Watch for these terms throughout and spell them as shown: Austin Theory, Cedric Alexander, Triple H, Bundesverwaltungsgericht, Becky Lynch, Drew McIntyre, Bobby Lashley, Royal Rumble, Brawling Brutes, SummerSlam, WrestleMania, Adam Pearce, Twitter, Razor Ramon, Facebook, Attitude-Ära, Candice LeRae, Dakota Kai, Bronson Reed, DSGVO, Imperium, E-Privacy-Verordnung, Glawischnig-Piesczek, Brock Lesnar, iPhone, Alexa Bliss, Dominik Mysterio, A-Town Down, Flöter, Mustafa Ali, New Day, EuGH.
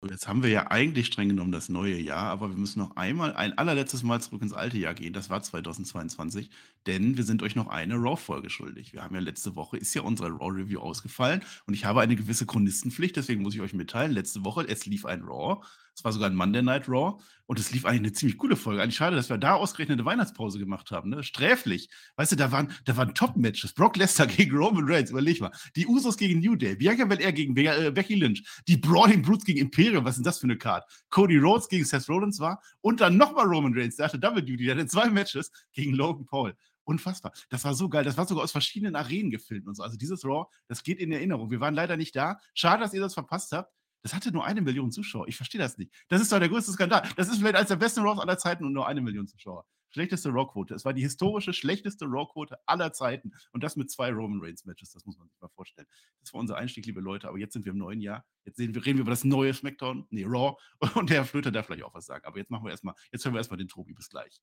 Und jetzt haben wir ja eigentlich streng genommen das neue Jahr, aber wir müssen noch einmal ein allerletztes Mal zurück ins alte Jahr gehen. Das war 2022, denn wir sind euch noch eine Raw-Folge schuldig. Wir haben ja letzte Woche, ist ja unsere Raw-Review ausgefallen und ich habe eine gewisse Chronistenpflicht, deswegen muss ich euch mitteilen, letzte Woche, es lief ein Raw, es war sogar ein Monday Night Raw und es lief eigentlich eine ziemlich coole Folge. Eigentlich schade, dass wir da ausgerechnet eine Weihnachtspause gemacht haben, ne? Sträflich. Weißt du, da waren Top-Matches. Brock Lesnar gegen Roman Reigns, überleg mal. Die Usos gegen New Day, Bianca Belair gegen Becky Lynch, die Brawling Brutes gegen Imperium, was ist denn das für eine Card? Cody Rhodes gegen Seth Rollins war und dann nochmal Roman Reigns, der hatte Double Duty, der hatte 2 Matches gegen Logan Paul. Unfassbar. Das war so geil. Das war sogar aus verschiedenen Arenen gefilmt und so. Also dieses Raw, das geht in Erinnerung. Wir waren leider nicht da. Schade, dass ihr das verpasst habt. Das hatte nur 1 Million Zuschauer. Ich verstehe das nicht. Das ist doch der größte Skandal. Das ist vielleicht eines der besten Raws aller Zeiten und nur 1 Million Zuschauer. Schlechteste Raw-Quote. Es war die historische schlechteste Raw-Quote aller Zeiten. Und das mit 2 Roman Reigns-Matches. Das muss man sich mal vorstellen. Das war unser Einstieg, liebe Leute. Aber jetzt sind wir im neuen Jahr. Jetzt reden wir über das neue Smackdown. Nee, Raw. Und der Herr Flöter darf vielleicht auch was sagen. Aber jetzt hören wir erstmal den Tobi. Bis gleich.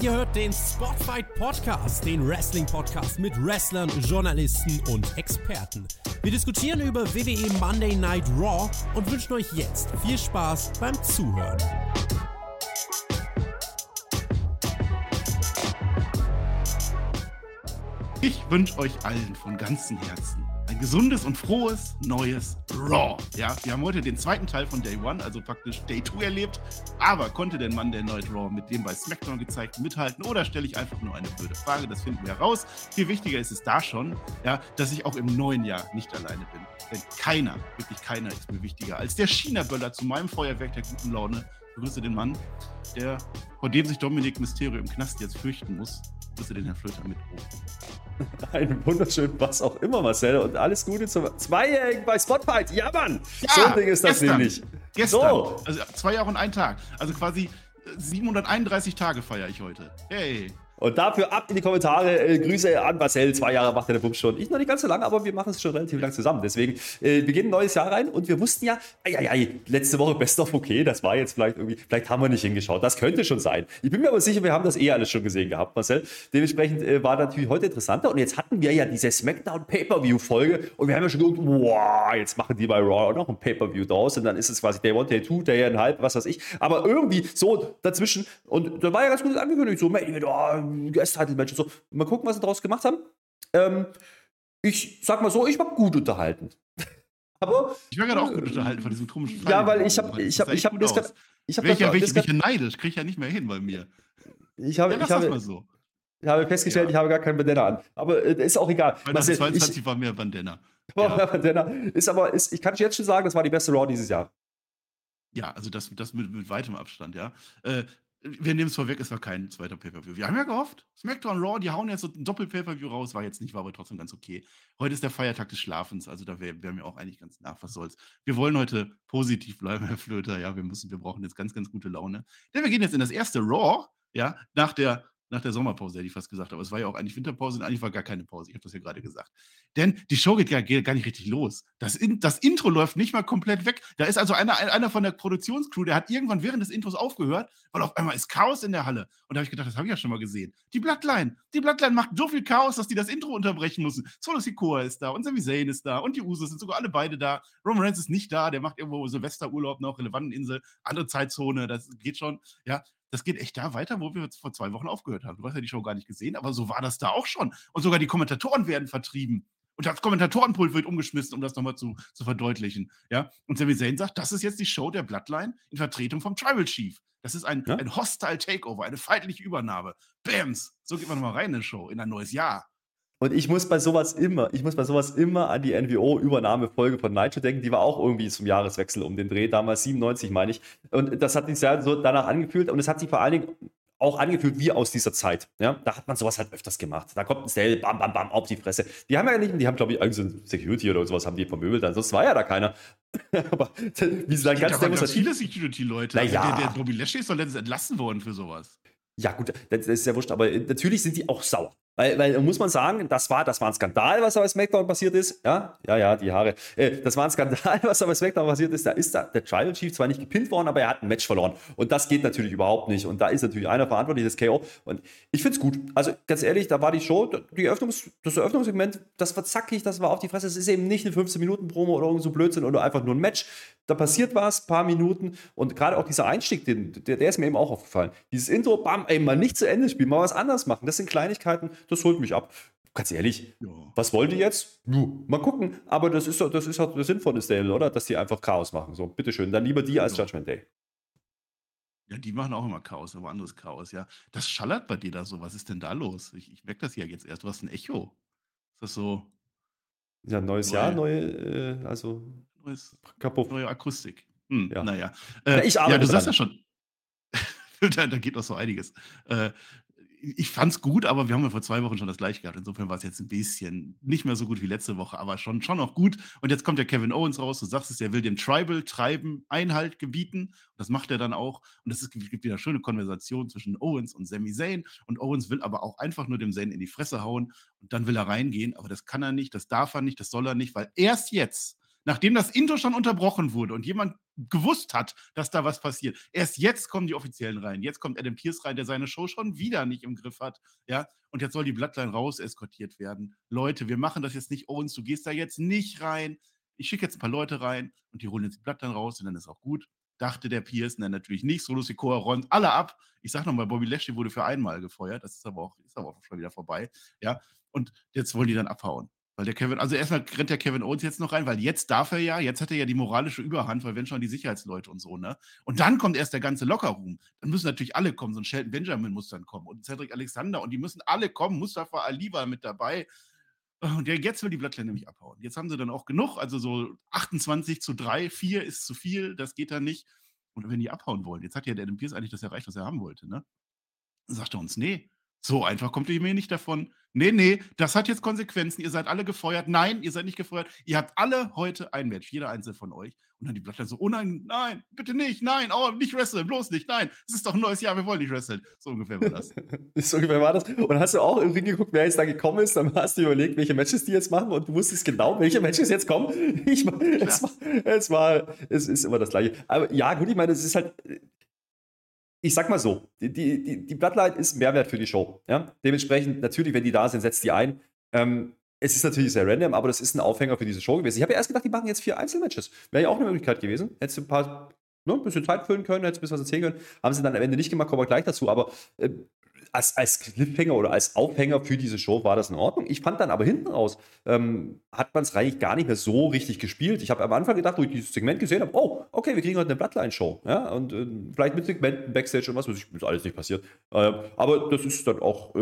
Ihr hört den Spotfight Podcast, den Wrestling Podcast mit Wrestlern, Journalisten und Experten. Wir diskutieren über WWE Monday Night Raw und wünschen euch jetzt viel Spaß beim Zuhören. Ich wünsche euch allen von ganzem Herzen ein gesundes und frohes neues Raw. Ja, wir haben heute den zweiten Teil von Day 1, also praktisch Day 2 erlebt. Aber konnte denn Monday Night Raw mit dem bei SmackDown gezeigten mithalten oder stelle ich einfach nur eine blöde Frage? Das finden wir heraus. Viel wichtiger ist es da schon, ja, dass ich auch im neuen Jahr nicht alleine bin. Denn keiner, wirklich keiner ist mir wichtiger als der China-Böller zu meinem Feuerwerk der guten Laune. Ich grüße den Mann, vor dem sich Dominik Mysterio im Knast jetzt fürchten muss. Ich grüße den Herrn Flöter mit hoch. Einen wunderschönen Pass auch immer, Marcel. Und alles Gute zum 2-Jährigen bei Spotfight. Ja, Mann! Ja, so ein Ding ist das nämlich. Gestern. So. Also 2 Jahre und 1 Tag. Also quasi 731 Tage feiere ich heute. Hey! Und dafür ab in die Kommentare. Grüße an Marcel. 2 Jahre macht der Bums schon. Ich noch nicht ganz so lange, aber wir machen es schon relativ lang zusammen. Deswegen, wir gehen ein neues Jahr rein und wir wussten ja, letzte Woche Best of okay, das war jetzt vielleicht haben wir nicht hingeschaut. Das könnte schon sein. Ich bin mir aber sicher, wir haben das alles schon gesehen gehabt, Marcel. Dementsprechend war das natürlich heute interessanter. Und jetzt hatten wir ja diese Smackdown-Pay-Per-View-Folge und wir haben ja schon geguckt, wow, jetzt machen die bei Raw auch noch ein Pay-Per-View draus. Und dann ist es quasi Day 1, Day 2, Day 1,5, was weiß ich. Aber irgendwie so dazwischen. Und da war ja ganz gut angekündigt, so, US-Title-Match und so. Mal gucken, was sie daraus gemacht haben. Ich sag mal so, ich war gut unterhalten. Aber ich war gerade auch gut unterhalten von diesem komischen Fall. Ja, weil ich bin neidisch, kriege ich ja nicht mehr hin bei mir. Ich habe festgestellt, ich habe gar keinen Bandana an. Aber ist auch egal. Weil das 22 war mehr Bandana. Ja. Bandana. Ich kann jetzt schon sagen, das war die beste Raw dieses Jahr. Ja, also das mit weitem Abstand, ja. Wir nehmen es vorweg, es war kein zweiter Pay-Per-View. Wir haben ja gehofft, SmackDown, Raw, die hauen jetzt so ein Doppel-Pay-Per-View raus. War jetzt nicht, war aber trotzdem ganz okay. Heute ist der Feiertag des Schlafens, also da wären wir auch eigentlich ganz nach, was soll's. Wir wollen heute positiv bleiben, Herr Flöter. Ja, wir brauchen jetzt ganz, ganz gute Laune. Denn wir gehen jetzt in das erste Raw, ja, nach der Sommerpause, hätte ich fast gesagt. Aber es war ja auch eigentlich Winterpause und eigentlich war gar keine Pause. Ich habe das ja gerade gesagt. Denn die Show geht gar nicht richtig los. Das Intro läuft nicht mal komplett weg. Da ist also einer von der Produktionscrew, der hat irgendwann während des Intros aufgehört, weil auf einmal ist Chaos in der Halle. Und da habe ich gedacht, das habe ich ja schon mal gesehen. Die Bloodline macht so viel Chaos, dass die das Intro unterbrechen müssen. Solo Sikoa ist da und Sami Zayn ist da und die Usos sind sogar alle beide da. Roman Reigns ist nicht da, der macht irgendwo Silvesterurlaub noch, relevanten Insel, andere Zeitzone, das geht schon, ja. Das geht echt da weiter, wo wir vor 2 Wochen aufgehört haben. Du hast ja die Show gar nicht gesehen, aber so war das da auch schon. Und sogar die Kommentatoren werden vertrieben. Und das Kommentatorenpult wird umgeschmissen, um das nochmal zu verdeutlichen. Ja? Und Sami Zayn sagt, das ist jetzt die Show der Bloodline in Vertretung vom Tribal Chief. Das ist ein Hostile Takeover, eine feindliche Übernahme. Bams! So geht man nochmal rein in eine Show, in ein neues Jahr. Und ich muss bei sowas immer an die NWO-Übernahmefolge von Nitro denken. Die war auch irgendwie zum Jahreswechsel um den Dreh, damals 97, meine ich. Und das hat sich sehr so danach angefühlt. Und es hat sich vor allen Dingen auch angefühlt wie aus dieser Zeit. Ja? Da hat man sowas halt öfters gemacht. Da kommt ein Cell, bam, bam, bam, auf die Fresse. Die haben, glaube ich, irgendwie so Security oder sowas haben die vermöbelt. Ansonsten war ja da keiner. Aber wie sie dann ganz viele Security-Leute. Naja. Also der Bobby Lashley ist doch letztens entlassen worden für sowas. Ja gut, das ist ja wurscht. Aber natürlich sind die auch sauer. Weil muss man sagen, das war ein Skandal, was da bei SmackDown passiert ist. Ja, die Haare. Das war ein Skandal, was da bei SmackDown passiert ist. Da ist der Tribal Chief zwar nicht gepinnt worden, aber er hat ein Match verloren. Und das geht natürlich überhaupt nicht. Und da ist natürlich einer verantwortlich, das KO. Und ich find's gut. Also ganz ehrlich, da war die Show, das Eröffnungssegment, das war zackig, das war auf die Fresse. Es ist eben nicht eine 15-Minuten-Promo oder irgend so Blödsinn oder einfach nur ein Match. Da passiert was, paar Minuten. Und gerade auch dieser Einstieg, der ist mir eben auch aufgefallen. Dieses Intro, bam, ey, mal nicht zu Ende spielen, mal was anders machen. Das sind Kleinigkeiten, das holt mich ab. Ganz ehrlich, ja. Was wollt ihr jetzt? Mal gucken. Aber das ist halt das Sinnvolle Stable, oder? Dass die einfach Chaos machen. So, bitteschön, dann lieber die als Judgment Day. Ja, die machen auch immer Chaos, aber anderes Chaos, ja. Das schallert bei dir da so. Was ist denn da los? Ich merke das ja jetzt erst. Du hast ein Echo. Ist das so? Ja, neues Jahr, neue, also kaputt. Neue Akustik. Ja. Naja. Ich arbeite du sagst ja schon. da geht noch so einiges. Ich fand's gut, aber wir haben ja vor 2 Wochen schon das Gleiche gehabt. Insofern war es jetzt ein bisschen nicht mehr so gut wie letzte Woche, aber schon auch gut. Und jetzt kommt der Kevin Owens raus. Du sagst es, er will dem Tribal treiben, Einhalt gebieten. Das macht er dann auch. Und es gibt wieder schöne Konversationen zwischen Owens und Sami Zayn. Und Owens will aber auch einfach nur dem Zayn in die Fresse hauen. Und dann will er reingehen. Aber das kann er nicht, das darf er nicht, das soll er nicht. Weil erst jetzt, nachdem das Intro schon unterbrochen wurde und jemand gewusst hat, dass da was passiert. Erst jetzt kommen die Offiziellen rein. Jetzt kommt Adam Pearce rein, der seine Show schon wieder nicht im Griff hat. Ja? Und jetzt soll die Bloodline raus eskortiert werden. Leute, wir machen das jetzt nicht. Owens, du gehst da jetzt nicht rein. Ich schicke jetzt ein paar Leute rein und die holen jetzt die Bloodline raus und dann ist auch gut. Dachte der Pearce, nein, natürlich nicht. Solo Sikoa räumt alle ab. Ich sag nochmal, Bobby Lashley wurde für einmal gefeuert. Das ist aber auch schon wieder vorbei. Ja? Und jetzt wollen die dann abhauen. Weil der Kevin, also erstmal rennt der Kevin Owens jetzt noch rein, weil jetzt darf er ja, jetzt hat er ja die moralische Überhand, weil wenn schon die Sicherheitsleute und so, ne? Und dann kommt erst der ganze Lockerroom. Dann müssen natürlich alle kommen, so ein Shelton Benjamin muss dann kommen und Cedric Alexander und die müssen alle kommen, Mustafa Ali war mit dabei. Und jetzt will die Bloodline nämlich abhauen. Jetzt haben sie dann auch genug, also so 28:3, 4 ist zu viel, das geht dann nicht. Und wenn die abhauen wollen, jetzt hat ja der Adam Pearce eigentlich das erreicht, was er haben wollte, ne? Dann sagt er uns, nee. So einfach kommt ihr mir nicht davon. Nee, das hat jetzt Konsequenzen. Ihr seid alle gefeuert. Nein, ihr seid nicht gefeuert. Ihr habt alle heute ein Match, jeder einzelne von euch. Und dann die Blattler so, oh nein, bitte nicht, nein, oh, nicht wresteln, bloß nicht, nein. Es ist doch ein neues Jahr, wir wollen nicht wresteln. So ungefähr war das. Und hast du auch im Ring geguckt, wer jetzt da gekommen ist, dann hast du überlegt, welche Matches die jetzt machen und du wusstest genau, welche Matches jetzt kommen. Es ist immer das Gleiche. Aber ja, gut, ich meine, es ist halt... Ich sag mal so, die Bloodline ist Mehrwert für die Show. Ja? Dementsprechend, natürlich, wenn die da sind, setzt die ein. Es ist natürlich sehr random, aber das ist ein Aufhänger für diese Show gewesen. Ich habe ja erst gedacht, die machen jetzt 4 Einzelmatches. Wäre ja auch eine Möglichkeit gewesen. Hättest du ein bisschen Zeit füllen können, hättest du ein bisschen was erzählen können. Haben sie dann am Ende nicht gemacht, kommen wir gleich dazu. Aber als Cliffhanger oder als Aufhänger für diese Show war das in Ordnung. Ich fand dann aber hinten raus, hat man es eigentlich gar nicht mehr so richtig gespielt. Ich habe am Anfang gedacht, wo ich dieses Segment gesehen habe, oh, okay, wir kriegen heute eine Bloodline-Show. Ja? Und vielleicht mit Segmenten, Backstage und was weiß ich, ist alles nicht passiert. Aber das ist dann auch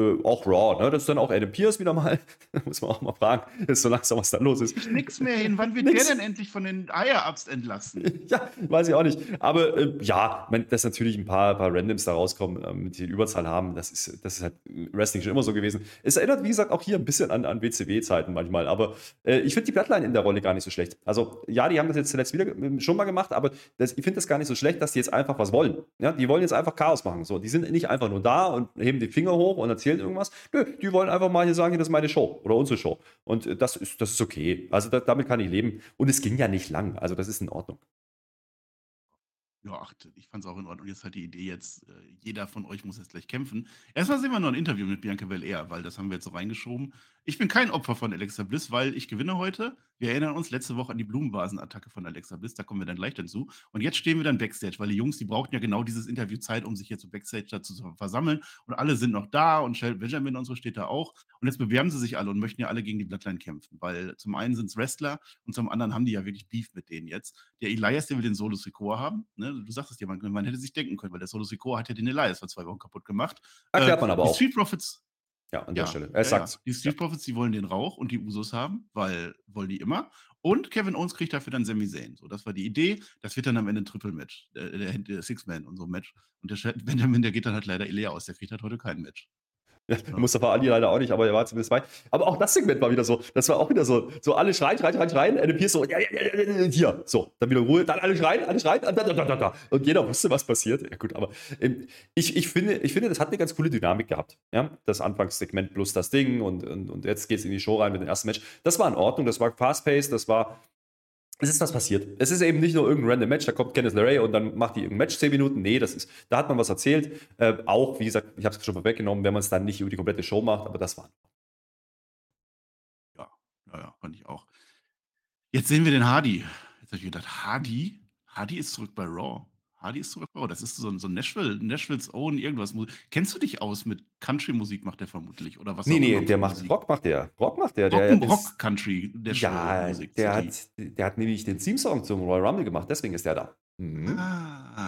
Raw. Ne? Das ist dann auch Adam Pearce wieder mal. Da muss man auch mal fragen, so langsam, was da los ist. Nichts mehr hin. Wann wird der denn endlich von den Eier-Ups entlassen? Ja, weiß ich auch nicht. Aber dass natürlich ein paar Randoms da rauskommen, die Überzahl haben, das ist halt Wrestling schon immer so gewesen. Es erinnert, wie gesagt, auch hier ein bisschen an WCW-Zeiten manchmal, aber ich finde die Bloodline in der Rolle gar nicht so schlecht. Also, ja, die haben das jetzt zuletzt wieder schon mal gemacht, aber ich finde das gar nicht so schlecht, dass die jetzt einfach was wollen. Ja, die wollen jetzt einfach Chaos machen. So, die sind nicht einfach nur da und heben die Finger hoch und erzählen irgendwas. Nö, die wollen einfach mal hier sagen, das ist meine Show oder unsere Show. Und das ist okay. Also, damit kann ich leben. Und es ging ja nicht lang. Also, das ist in Ordnung. Ja, ich fand es auch in Ordnung. Jetzt hat die Idee jetzt, jeder von euch muss jetzt gleich kämpfen. Erstmal sehen wir noch ein Interview mit Bianca Belair, weil das haben wir jetzt so reingeschoben. Ich bin kein Opfer von Alexa Bliss, weil ich gewinne heute. Wir erinnern uns letzte Woche an die Blumenvasen-Attacke von Alexa Bliss, da kommen wir dann gleich dazu. Und jetzt stehen wir dann Backstage, weil die Jungs, die brauchten ja genau dieses Interview Zeit, um sich jetzt so Backstage dazu zu versammeln. Und alle sind noch da und Shelton Benjamin und so steht da auch. Und jetzt bewerben sie sich alle und möchten ja alle gegen die Bloodline kämpfen, weil zum einen sind es Wrestler und zum anderen haben die ja wirklich Beef mit denen jetzt. Der Elias, der will den Solo Sikoa haben, ne? Du sagst es dir, man hätte sich denken können, weil der Solo Sikoa hat ja den Elias vor 2 Wochen kaputt gemacht. Erklärt man aber auch. Die Street Profits... Ja, an der Stelle. Er sagt's. Die Street Profits, die wollen den Rauch und die Usos haben, weil wollen die immer. Und Kevin Owens kriegt dafür dann Sami Zayn. So, das war die Idee. Das wird dann am Ende ein Triple-Match. Der Six-Man und so ein Match. Und der Benjamin, der geht dann halt leider leer aus. Der kriegt halt heute kein Match. Ja, Mustafa Ali leider auch nicht, aber er war zumindest bei. Aber auch das Segment war wieder so. Das war auch wieder so alle schreien. Adam Pearce so, ja, hier. So, dann wieder Ruhe, dann alle schreien. Da. Und jeder wusste, was passiert. Ja gut, aber ich finde, das hat eine ganz coole Dynamik gehabt. Ja? Das Anfangssegment plus das Ding und jetzt geht's in die Show rein mit dem ersten Match. Das war in Ordnung, das war fast-paced, es ist was passiert. Es ist eben nicht nur irgendein random Match, da kommt Kenneth LeRae und dann macht die irgendein Match 10 Minuten. Nee, da hat man was erzählt. Auch, wie gesagt, ich habe es schon vorweggenommen, wenn man es dann nicht über die komplette Show macht, aber das war. Ja, fand ich auch. Jetzt sehen wir den Hardy. Jetzt habe ich gedacht, Hardy ist zurück bei Raw. Das ist so ein Nashville's Own irgendwas. Kennst du dich aus mit Country-Musik, macht der vermutlich? Oder was? Nee, der macht Rock, Rock-Country, der Nashville-Musik. Der hat nämlich den Theme-Song zum Royal Rumble gemacht, deswegen ist der da. Mhm.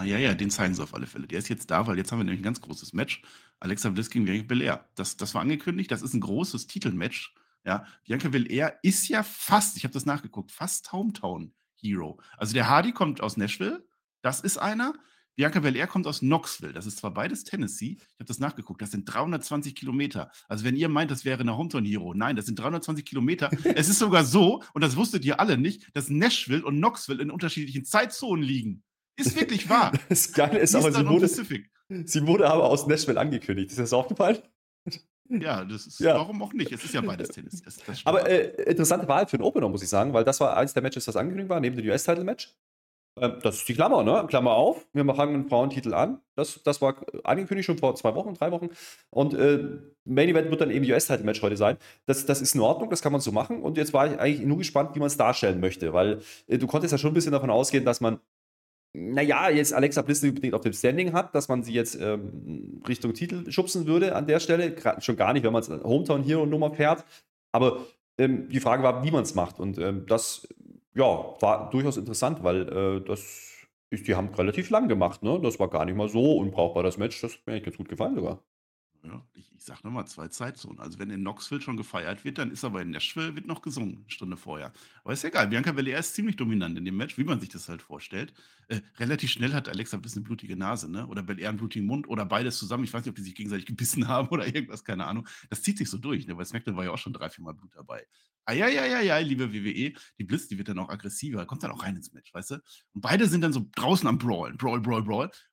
Ja, den zeigen sie auf alle Fälle. Der ist jetzt da, weil jetzt haben wir nämlich ein ganz großes Match. Alexa Bliss gegen Bianca Belair. Das war angekündigt, das ist ein großes Titelmatch. Ja, Bianca Belair ist ja fast, ich habe das nachgeguckt, fast Hometown-Hero. Also der Hardy kommt aus Nashville, das ist einer. Bianca Belair kommt aus Knoxville. Das ist zwar beides Tennessee. Ich habe das nachgeguckt. Das sind 320 Kilometer. Also wenn ihr meint, das wäre eine Hometown-Hero. Nein, das sind 320 Kilometer. Es ist sogar so, und das wusstet ihr alle nicht, dass Nashville und Knoxville in unterschiedlichen Zeitzonen liegen. Ist wirklich wahr. Das Geile ist aber, sie wurde aber aus Nashville angekündigt. Ist das aufgefallen? Ja, das ist, warum auch nicht? Es ist ja beides Tennis. Das aber interessante Wahl für den Opener, muss ich sagen, weil das war eins der Matches, das angekündigt war, neben dem US-Title-Match. Das ist die Klammer, ne? Klammer auf. Wir fangen einen Frauentitel an. Das war angekündigt schon vor 2 Wochen, 3 Wochen. Und Main Event wird dann eben US-Title-Match heute sein. Das ist in Ordnung, das kann man so machen. Und jetzt war ich eigentlich nur gespannt, wie man es darstellen möchte, weil du konntest ja schon ein bisschen davon ausgehen, dass man, jetzt Alexa Bliss nicht unbedingt auf dem Standing hat, dass man sie jetzt Richtung Titel schubsen würde an der Stelle. Schon gar nicht, wenn man es Hometown-Hero-Nummer fährt. Aber die Frage war, wie man es macht. Und das... Ja, war durchaus interessant, weil die haben relativ lang gemacht, ne? Das war gar nicht mal so unbrauchbar, das Match. Das hat mir eigentlich ganz gut gefallen sogar. Ja, ich sag nochmal, 2 Zeitzonen. Also wenn in Knoxville schon gefeiert wird, dann ist aber in Nashville wird noch gesungen, eine Stunde vorher. Aber ist ja egal, Bianca Belair ist ziemlich dominant in dem Match, wie man sich das halt vorstellt. Relativ schnell hat Alexa ein bisschen blutige Nase, ne? Oder Belair einen blutigen Mund oder beides zusammen. Ich weiß nicht, ob die sich gegenseitig gebissen haben oder irgendwas, keine Ahnung. Das zieht sich so durch, ne? Weil SmackDown war ja auch schon 3-4 Mal Blut dabei. Ja, liebe WWE, die Bliss, die wird dann auch aggressiver, kommt dann auch rein ins Match, weißt du? Und beide sind dann so draußen am Brawlen, Brawl.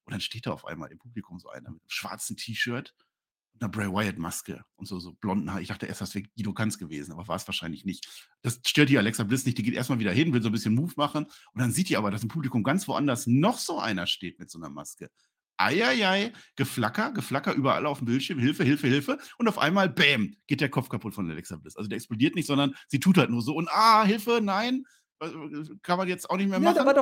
Und dann steht da auf einmal im Publikum so einer mit einem schwarzen T-Shirt und einer Bray Wyatt-Maske und so blonden Haar. Ich dachte erst, das wäre Guido Kanz gewesen, aber war es wahrscheinlich nicht. Das stört die Alexa Bliss nicht, die geht erstmal wieder hin, will so ein bisschen Move machen und dann sieht die aber, dass im Publikum ganz woanders noch so einer steht mit so einer Maske. Geflacker überall auf dem Bildschirm, Hilfe. Und auf einmal, bäm, geht der Kopf kaputt von Alexa Bliss. Also der explodiert nicht, sondern sie tut halt nur so. Und Hilfe, nein, kann man jetzt auch nicht mehr machen. Ja, da war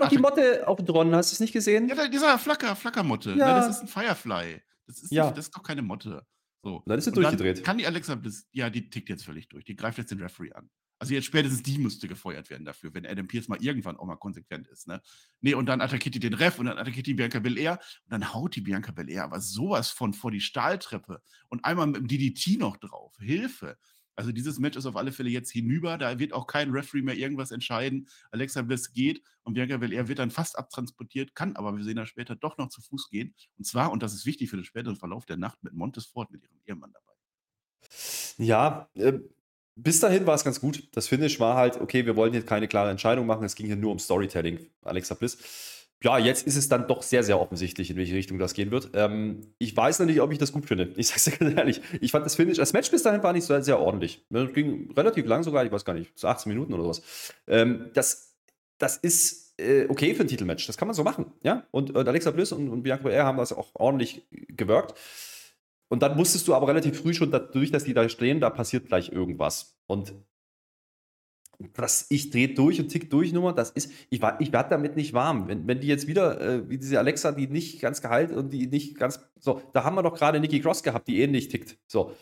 doch die Motte auf dran, hast du es nicht gesehen? Ja, dieser Flackermotte, ja. Das ist ein Firefly. Das ist doch keine Motte. So. Dann ist sie durchgedreht. Kann die Alexa Bliss, die tickt jetzt völlig durch, die greift jetzt den Referee an. Also jetzt spätestens die müsste gefeuert werden dafür, wenn Adam Pearce mal irgendwann auch mal konsequent ist. Ne? Nee, und dann attackiert die den Ref und dann attackiert die Bianca Belair und dann haut die Bianca Belair aber sowas von vor die Stahltreppe und einmal mit dem DDT noch drauf. Hilfe! Also dieses Match ist auf alle Fälle jetzt hinüber, da wird auch kein Referee mehr irgendwas entscheiden. Alexa Bliss geht und Bianca Belair wird dann fast abtransportiert, kann aber, wir sehen das später, doch noch zu Fuß gehen. Und zwar, und das ist wichtig für den späteren Verlauf der Nacht, mit Montez Ford, mit ihrem Ehemann dabei. Ja, bis dahin war es ganz gut. Das Finish war halt, okay, wir wollten hier keine klare Entscheidung machen. Es ging hier nur um Storytelling, Alexa Bliss. Ja, jetzt ist es dann doch sehr, sehr offensichtlich, in welche Richtung das gehen wird. Ich weiß noch nicht, ob ich das gut finde. Ich sag's dir ganz ehrlich. Ich fand das Finish, das Match bis dahin war nicht so sehr ordentlich. Das ging relativ lang sogar, ich weiß gar nicht, so 18 Minuten oder sowas. Das ist okay für ein Titelmatch. Das kann man so machen. Ja? Und Alexa Bliss und Bianca Belair haben das auch ordentlich gewirkt. Und dann musstest du aber relativ früh schon dadurch, dass die da stehen, da passiert gleich irgendwas. Und das, ich drehe durch und tick durch, Nummer, das ist, ich werde damit nicht warm. Wenn die jetzt wieder, wie diese Alexa, die nicht ganz geheilt und die nicht ganz, so, da haben wir doch gerade Nikki Cross gehabt, die ähnlich tickt. So,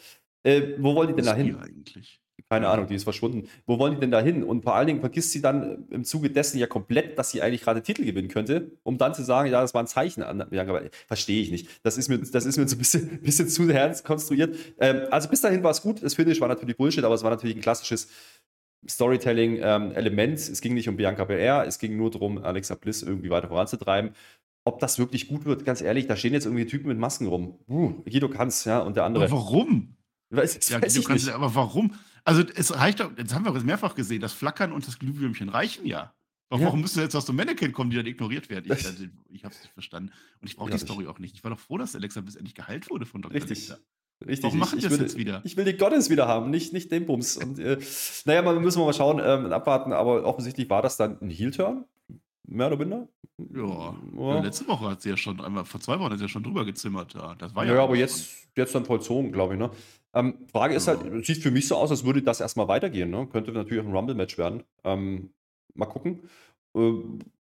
wo wollen die denn da hin? Eigentlich? Keine Ahnung, die ist verschwunden. Wo wollen die denn da hin? Und vor allen Dingen vergisst sie dann im Zuge dessen ja komplett, dass sie eigentlich gerade Titel gewinnen könnte, um dann zu sagen, ja, das war ein Zeichen an Bianca Belair. Verstehe ich nicht. Das ist mir so ein bisschen zu ernst konstruiert. Also bis dahin war es gut. Das Finish war natürlich Bullshit, aber es war natürlich ein klassisches Storytelling-Element. Es ging nicht um Bianca Belair, es ging nur darum, Alexa Bliss irgendwie weiter voranzutreiben. ob das wirklich gut wird, ganz ehrlich, da stehen jetzt irgendwie Typen mit Masken rum. Guido Kanz, ja, und der andere. Aber warum? Weiß ich nicht. Aber warum? Also es reicht doch, das haben wir mehrfach gesehen, das Flackern und das Glühwürmchen reichen ja. Warum müssen jetzt aus dem Mannequin kommen, die dann ignoriert werden? Ich hab's nicht verstanden. Und ich brauche die Story auch nicht. Ich war doch froh, dass Alexa Bliss endlich geheilt wurde von Dr. Lisa. Richtig. Warum machen die das jetzt wieder? Ich will die Gottes wieder haben, nicht den Bums. Und, naja, man müssen wir mal schauen, abwarten. Aber offensichtlich war das dann ein Heel-Turn. Mehr oder minder? Ja. Letzte Woche hat sie ja schon einmal, vor 2 Wochen hat sie ja schon drüber gezimmert. Ja, das war ja aber jetzt dann vollzogen, glaube ich. Ne? Frage ist halt, sieht für mich so aus, als würde das erstmal weitergehen. Ne? Könnte natürlich auch ein Rumble-Match werden. Mal gucken.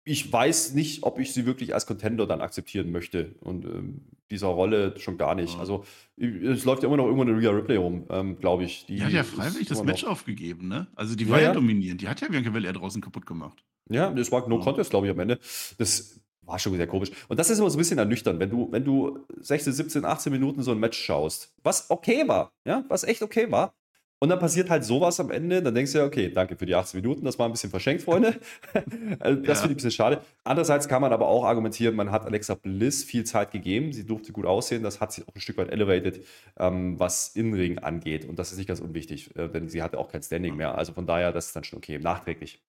Ich weiß nicht, ob ich sie wirklich als Contender dann akzeptieren möchte. Und dieser Rolle schon gar nicht. Ja. Also, es läuft ja immer noch irgendwo eine Rhea Ripley rum, glaube ich. Die hat ja freiwillig das Match aufgegeben, ne? Also, die war ja dominierend. Die hat ja Bianca Belair draußen kaputt gemacht. Ja, das war No Contest, glaube ich, am Ende. Das war schon sehr komisch. Und das ist immer so ein bisschen ernüchternd, wenn du 16, 17, 18 Minuten so ein Match schaust, was okay war, ja, was echt okay war. Und dann passiert halt sowas am Ende, dann denkst du ja, okay, danke für die 18 Minuten, das war ein bisschen verschenkt, Freunde. Das finde ich ein bisschen schade. Andererseits kann man aber auch argumentieren, man hat Alexa Bliss viel Zeit gegeben, sie durfte gut aussehen, das hat sie auch ein Stück weit elevated, was In-Ring angeht. Und das ist nicht ganz unwichtig, denn sie hatte auch kein Standing mehr. Also von daher, das ist dann schon okay, nachträglich.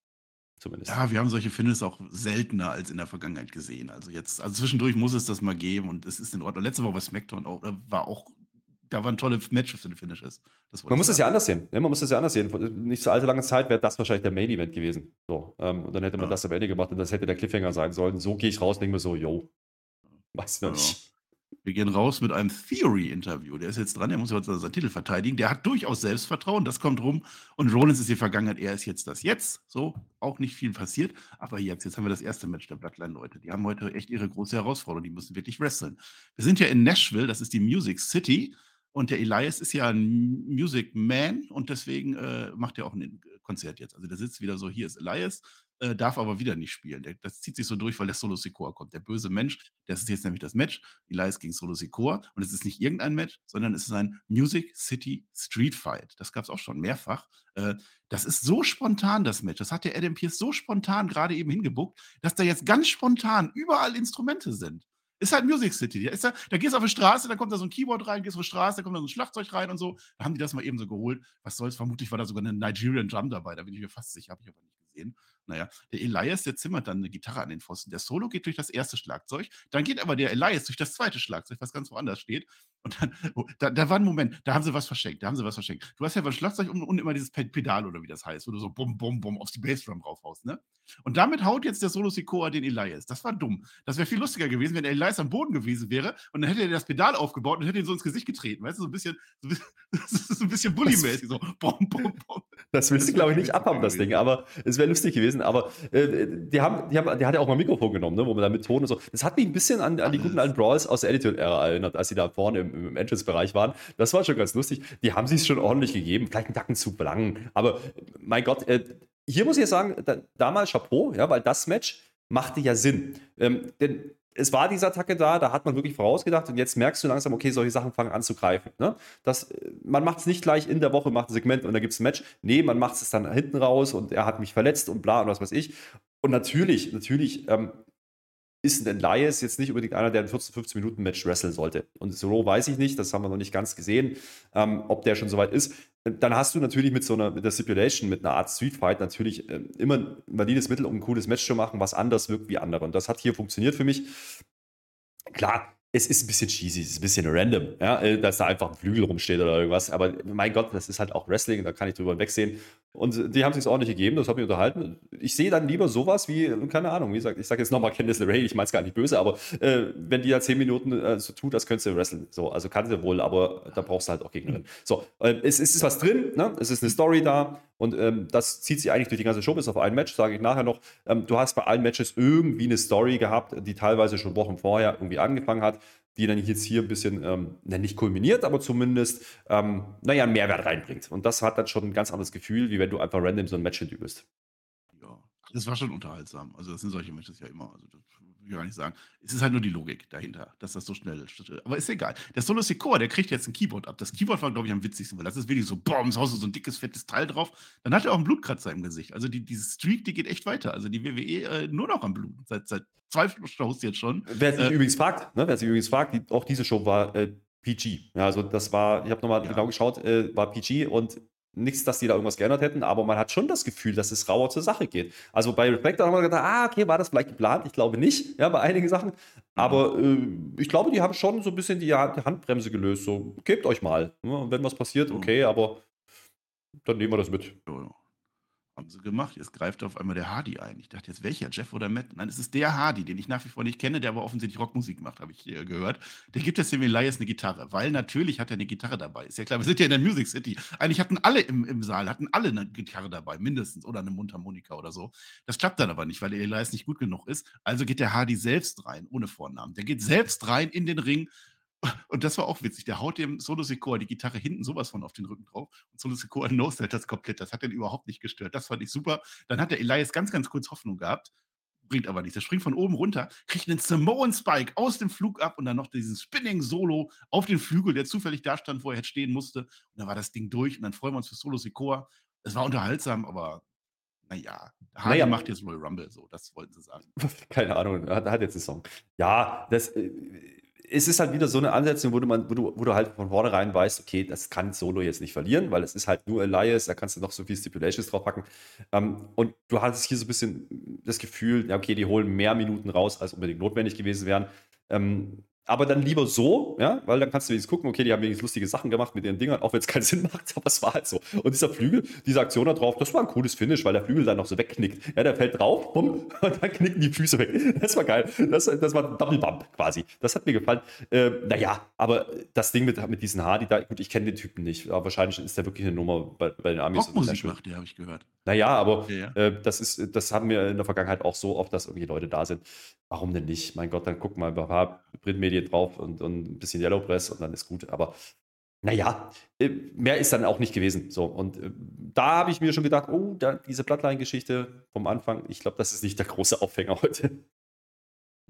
Zumindest. Ja, wir haben solche Finishes auch seltener als in der Vergangenheit gesehen. Also jetzt, zwischendurch muss es das mal geben und es ist in Ordnung. Letzte Woche bei SmackDown da waren tolle Matches für die Finishes. Man muss das ja anders sehen. Ja, man muss das ja anders sehen. Nicht so allzu lange Zeit wäre das wahrscheinlich der Main Event gewesen. So, und dann hätte man das am Ende gemacht und das hätte der Cliffhanger sein sollen. So gehe ich raus und denke mir so, weiß ich noch nicht. Wir gehen raus mit einem Theory-Interview. Der ist jetzt dran, der muss jetzt seinen Titel verteidigen. Der hat durchaus Selbstvertrauen, das kommt rum. Und Rollins ist die Vergangenheit, er ist jetzt das Jetzt. So, auch nicht viel passiert. Aber jetzt haben wir das erste Match der Bloodline-Leute. Die haben heute echt ihre große Herausforderung. Die müssen wirklich wresteln. Wir sind ja in Nashville, das ist die Music City. Und der Elias ist ja ein Music Man und deswegen macht er auch ein Konzert jetzt. Also der sitzt wieder so, hier ist Elias, darf aber wieder nicht spielen. Das zieht sich so durch, weil der Solo Sikoa kommt. Der böse Mensch, das ist jetzt nämlich das Match, Elias gegen Solo Sikoa. Und es ist nicht irgendein Match, sondern es ist ein Music City Street Fight. Das gab es auch schon mehrfach. Das ist so spontan, das Match. Das hat der Adam Pearce so spontan gerade eben hingebuckt, dass da jetzt ganz spontan überall Instrumente sind. Ist halt Music City. Da gehst du auf die Straße, da kommt da so ein Keyboard rein, gehst auf die Straße, da kommt da so ein Schlagzeug rein und so. Da haben die das mal eben so geholt. Was soll's, vermutlich war da sogar eine Nigerian Drum dabei, da bin ich mir fast sicher, habe ich aber nicht gesehen. Naja, der Elias, der zimmert dann eine Gitarre an den Pfosten. Der Solo geht durch das erste Schlagzeug, dann geht aber der Elias durch das zweite Schlagzeug, was ganz woanders steht. Und dann, da war ein Moment, da haben sie was verschenkt. Du hast ja beim Schlagzeug unten immer dieses Pedal oder wie das heißt, wo du so bum, bum, bum auf die Bassdrum raufhaust, ne? Und damit haut jetzt der Solo Sikoa den Elias. Das war dumm. Das wäre viel lustiger gewesen, wenn der Elias am Boden gewesen wäre und dann hätte er das Pedal aufgebaut und hätte ihn so ins Gesicht getreten. Weißt du, so ein bisschen Bully-mäßig. So, bum, bum, bum. Das willst du, glaube ich, nicht abhaben, das Ding. Aber es wäre lustig gewesen. Aber die hat ja auch mal ein Mikrofon genommen, ne, wo man da mit Ton und so. Das hat mich ein bisschen an die guten alten Brawls aus der Attitude-Ära erinnert, als sie da vorne im Entrance-Bereich waren. Das war schon ganz lustig. Die haben sich schon ordentlich gegeben. Vielleicht einen Tacken zu lang. Aber mein Gott, hier muss ich jetzt sagen, damals Chapeau, ja, weil das Match machte ja Sinn. Denn es war diese Attacke da hat man wirklich vorausgedacht und jetzt merkst du langsam, okay, solche Sachen fangen an zu greifen. Ne? Man macht es nicht gleich in der Woche, macht ein Segment und dann gibt es ein Match. Nee, man macht es dann hinten raus und er hat mich verletzt und bla und was weiß ich. Und natürlich ist ein Elias jetzt nicht unbedingt einer, der ein 14, 15 Minuten Match wresteln sollte. Und so weiß ich nicht, das haben wir noch nicht ganz gesehen, ob der schon soweit ist. Dann hast du natürlich mit der Stipulation, mit einer Art Streetfight natürlich immer ein valides Mittel, um ein cooles Match zu machen, was anders wirkt wie andere. Und das hat hier funktioniert für mich. Klar, es ist ein bisschen cheesy, es ist ein bisschen random, ja, dass da einfach ein Flügel rumsteht oder irgendwas. Aber mein Gott, das ist halt auch Wrestling, da kann ich drüber wegsehen. Und die haben es sich auch nicht gegeben, das hat mich unterhalten. Ich sehe dann lieber sowas wie, keine Ahnung, wie gesagt, ich sage jetzt nochmal Candice LeRae, ich meine es gar nicht böse, aber wenn die da 10 Minuten so tut, das könntest du wrestlen. So, also kannst du wohl, aber da brauchst du halt auch Gegnerin. So, es ist was drin, ne? Es ist eine Story da. Und das zieht sich eigentlich durch die ganze Show bis auf ein Match, sage ich nachher noch. Du hast bei allen Matches irgendwie eine Story gehabt, die teilweise schon Wochen vorher irgendwie angefangen hat, die dann jetzt hier ein bisschen, nicht kulminiert, aber zumindest, einen Mehrwert reinbringt. Und das hat dann schon ein ganz anderes Gefühl, wie wenn du einfach random so ein Match hinübst. Ja, das war schon unterhaltsam. Also das sind solche Matches ja immer. Also das, ich gar nicht sagen. Es ist halt nur die Logik dahinter, dass das so schnell. Aber ist egal. Der Solo Sikoa, der kriegt jetzt ein Keyboard ab. Das Keyboard war, glaube ich, am witzigsten, weil das ist wirklich so, boom, so ein dickes, fettes Teil drauf. Dann hat er auch einen Blutkratzer im Gesicht. Also diese Streak, die geht echt weiter. Also die WWE nur noch am Bluten. Seit 2 Shows jetzt schon. Wer sich übrigens fragt, ne? Auch diese Show war PG. Ja, also das war, ich habe nochmal genau geschaut, war PG und nichts, dass die da irgendwas geändert hätten, aber man hat schon das Gefühl, dass es rauer zur Sache geht. Also bei Reflector haben wir gedacht, okay, war das vielleicht geplant? Ich glaube nicht, ja, bei einigen Sachen. Aber ich glaube, die haben schon so ein bisschen die Handbremse gelöst. So, gebt euch mal. Und wenn was passiert, okay, aber dann nehmen wir das mit. Ja. Haben sie gemacht. Jetzt greift auf einmal der Hardy ein. Ich dachte jetzt, welcher? Jeff oder Matt? Nein, es ist der Hardy, den ich nach wie vor nicht kenne, der aber offensichtlich Rockmusik macht, habe ich gehört. Der gibt jetzt dem Elias eine Gitarre, weil natürlich hat er eine Gitarre dabei. Ist ja klar, wir sind ja in der Music City. Eigentlich hatten alle im Saal, eine Gitarre dabei, mindestens, oder eine Mundharmonika oder so. Das klappt dann aber nicht, weil der Elias nicht gut genug ist. Also geht der Hardy selbst rein, ohne Vornamen. Der geht selbst rein in den Ring. Und das war auch witzig. Der haut dem Solo Sikoa die Gitarre hinten sowas von auf den Rücken drauf. Und Solo Sikoa no-sellt das komplett. Das hat den überhaupt nicht gestört. Das fand ich super. Dann hat der Elias ganz, ganz kurz Hoffnung gehabt. Bringt aber nichts. Der springt von oben runter, kriegt einen Samoan Spike aus dem Flug ab und dann noch diesen Spinning Solo auf den Flügel, der zufällig da stand, wo er hätte stehen musste. Und dann war das Ding durch. Und dann freuen wir uns für Solo Sikoa. Es war unterhaltsam, aber Hardy macht jetzt Royal Rumble. So, das wollten sie sagen. Keine Ahnung. Hat jetzt den Song. Ja, das... Es ist halt wieder so eine Ansetzung, wo du halt von vornherein weißt, okay, das kann Solo jetzt nicht verlieren, weil es ist halt nur Elias, da kannst du noch so viel Stipulations draufpacken. Und du hattest hier so ein bisschen das Gefühl, ja, okay, die holen mehr Minuten raus, als unbedingt notwendig gewesen wären. Aber dann lieber so, ja, weil dann kannst du wenigstens gucken, okay, die haben wenigstens lustige Sachen gemacht mit ihren Dingern, auch wenn es keinen Sinn macht, aber es war halt so. Und dieser Flügel, diese Aktion da drauf, das war ein cooles Finish, weil der Flügel dann noch so wegknickt. Ja, der fällt drauf, bumm, und dann knicken die Füße weg. Das war geil. Das war ein Double Bump quasi. Das hat mir gefallen. Aber das Ding mit diesen Hardy da, gut, ich kenne den Typen nicht, aber wahrscheinlich ist der wirklich eine Nummer bei den Amis. Rockmusik macht der, habe ich gehört. Das haben wir in der Vergangenheit auch so oft, dass irgendwie Leute da sind. Warum denn nicht? Mein Gott, dann guck mal ein paar Printmedien drauf und ein bisschen Yellow Press und dann ist gut. Aber mehr ist dann auch nicht gewesen. So, und da habe ich mir schon gedacht, diese Bloodline-Geschichte vom Anfang, ich glaube, das ist nicht der große Aufhänger heute.